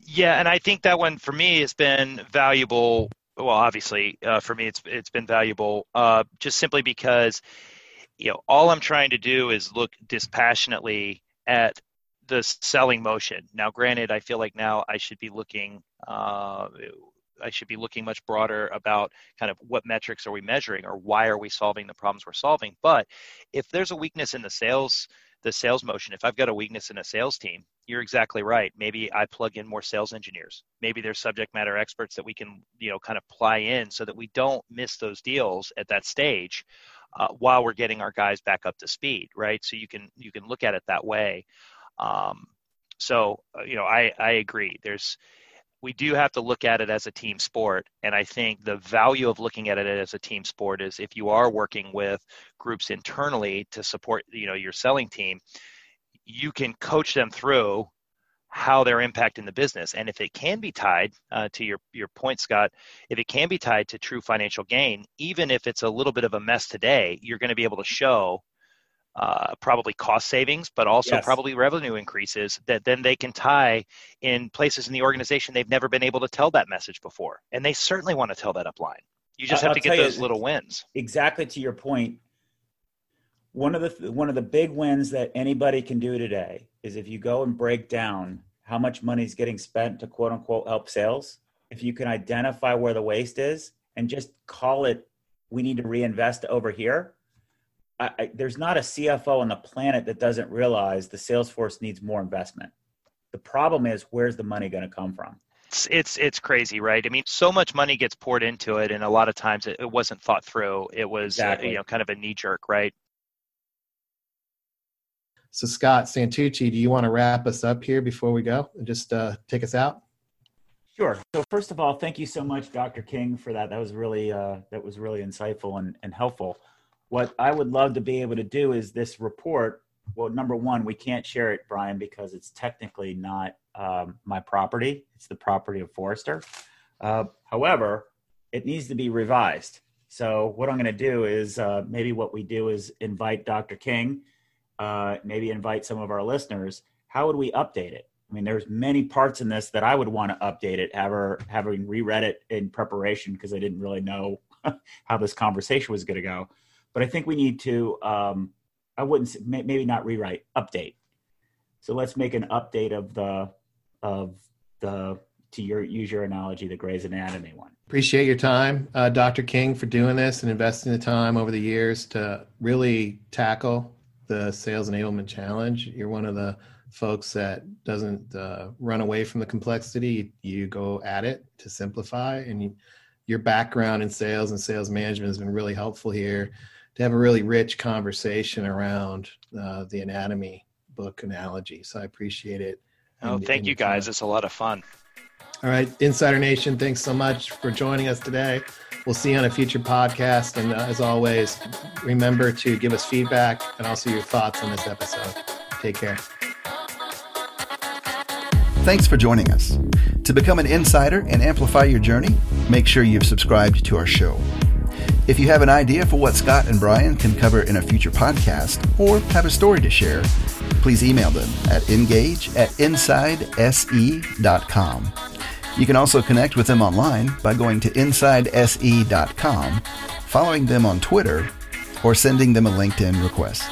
Yeah, and I think that one for me has been valuable well, obviously, uh, for me, it's it's been valuable uh, just simply because, you know, all I'm trying to do is look dispassionately at the selling motion. Now, granted, I feel like now I should be looking, uh, I should be looking much broader about kind of what metrics are we measuring or why are we solving the problems we're solving. But if there's a weakness in the sales, the sales motion, if I've got a weakness in a sales team, you're exactly right. Maybe I plug in more sales engineers. Maybe there's subject matter experts that we can, you know, kind of ply in so that we don't miss those deals at that stage uh, while we're getting our guys back up to speed, right? So you can, you can look at it that way. Um, so, you know, I, I agree. There's, we do have to look at it as a team sport. And I think the value of looking at it as a team sport is if you are working with groups internally to support, you know, your selling team, you can coach them through how they're impacting the business. And if it can be tied uh, to your, your point, Scott, if it can be tied to true financial gain, even if it's a little bit of a mess today, you're going to be able to show Uh, probably cost savings, but also yes. probably revenue increases that then they can tie in places in the organization they've never been able to tell that message before. And they certainly want to tell that upline. You just have I'll to get those you, little wins. Exactly to your point. One of the one of the big wins that anybody can do today is if you go and break down how much money is getting spent to quote unquote help sales, if you can identify where the waste is and just call it, we need to reinvest over here. I, I, there's not a C F O on the planet that doesn't realize the Salesforce needs more investment. The problem is, where's the money going to come from? It's, it's it's crazy, right? I mean, so much money gets poured into it, and a lot of times it, it wasn't thought through. It was exactly. uh, you know kind of a knee jerk, right? So, Scott Santucci, do you want to wrap us up here before we go and just uh, take us out? Sure. So, first of all, thank you so much, Doctor King, for that. That was really uh, that was really insightful and, and helpful. What I would love to be able to do is this report. Well, number one, we can't share it, Brian, because it's technically not um, my property. It's the property of Forrester. Uh, however, it needs to be revised. So what I'm going to do is uh, maybe what we do is invite Doctor King, uh, maybe invite some of our listeners. How would we update it? I mean, there's many parts in this that I would want to update it, having, having reread it in preparation because I didn't really know how this conversation was going to go. But I think we need to, um, I wouldn't, maybe not rewrite, update. So let's make an update of the, of the, to your, use your analogy, the Gray's Anatomy one. Appreciate your time, uh, Doctor King, for doing this and investing the time over the years to really tackle the sales enablement challenge. You're one of the folks that doesn't uh, run away from the complexity. You go at it to simplify, and you, your background in sales and sales management has been really helpful here to have a really rich conversation around uh, the anatomy book analogy. So I appreciate it. Oh, and, thank and you guys. Fun. It's a lot of fun. All right. Insider Nation, thanks so much for joining us today. We'll see you on a future podcast. And uh, as always, remember to give us feedback and also your thoughts on this episode. Take care. Thanks for joining us. To become an insider and amplify your journey, make sure you've subscribed to our show. If you have an idea for what Scott and Brian can cover in a future podcast or have a story to share, please email them at engage at inside S E dot com. You can also connect with them online by going to inside S E dot com, following them on Twitter, or sending them a LinkedIn request.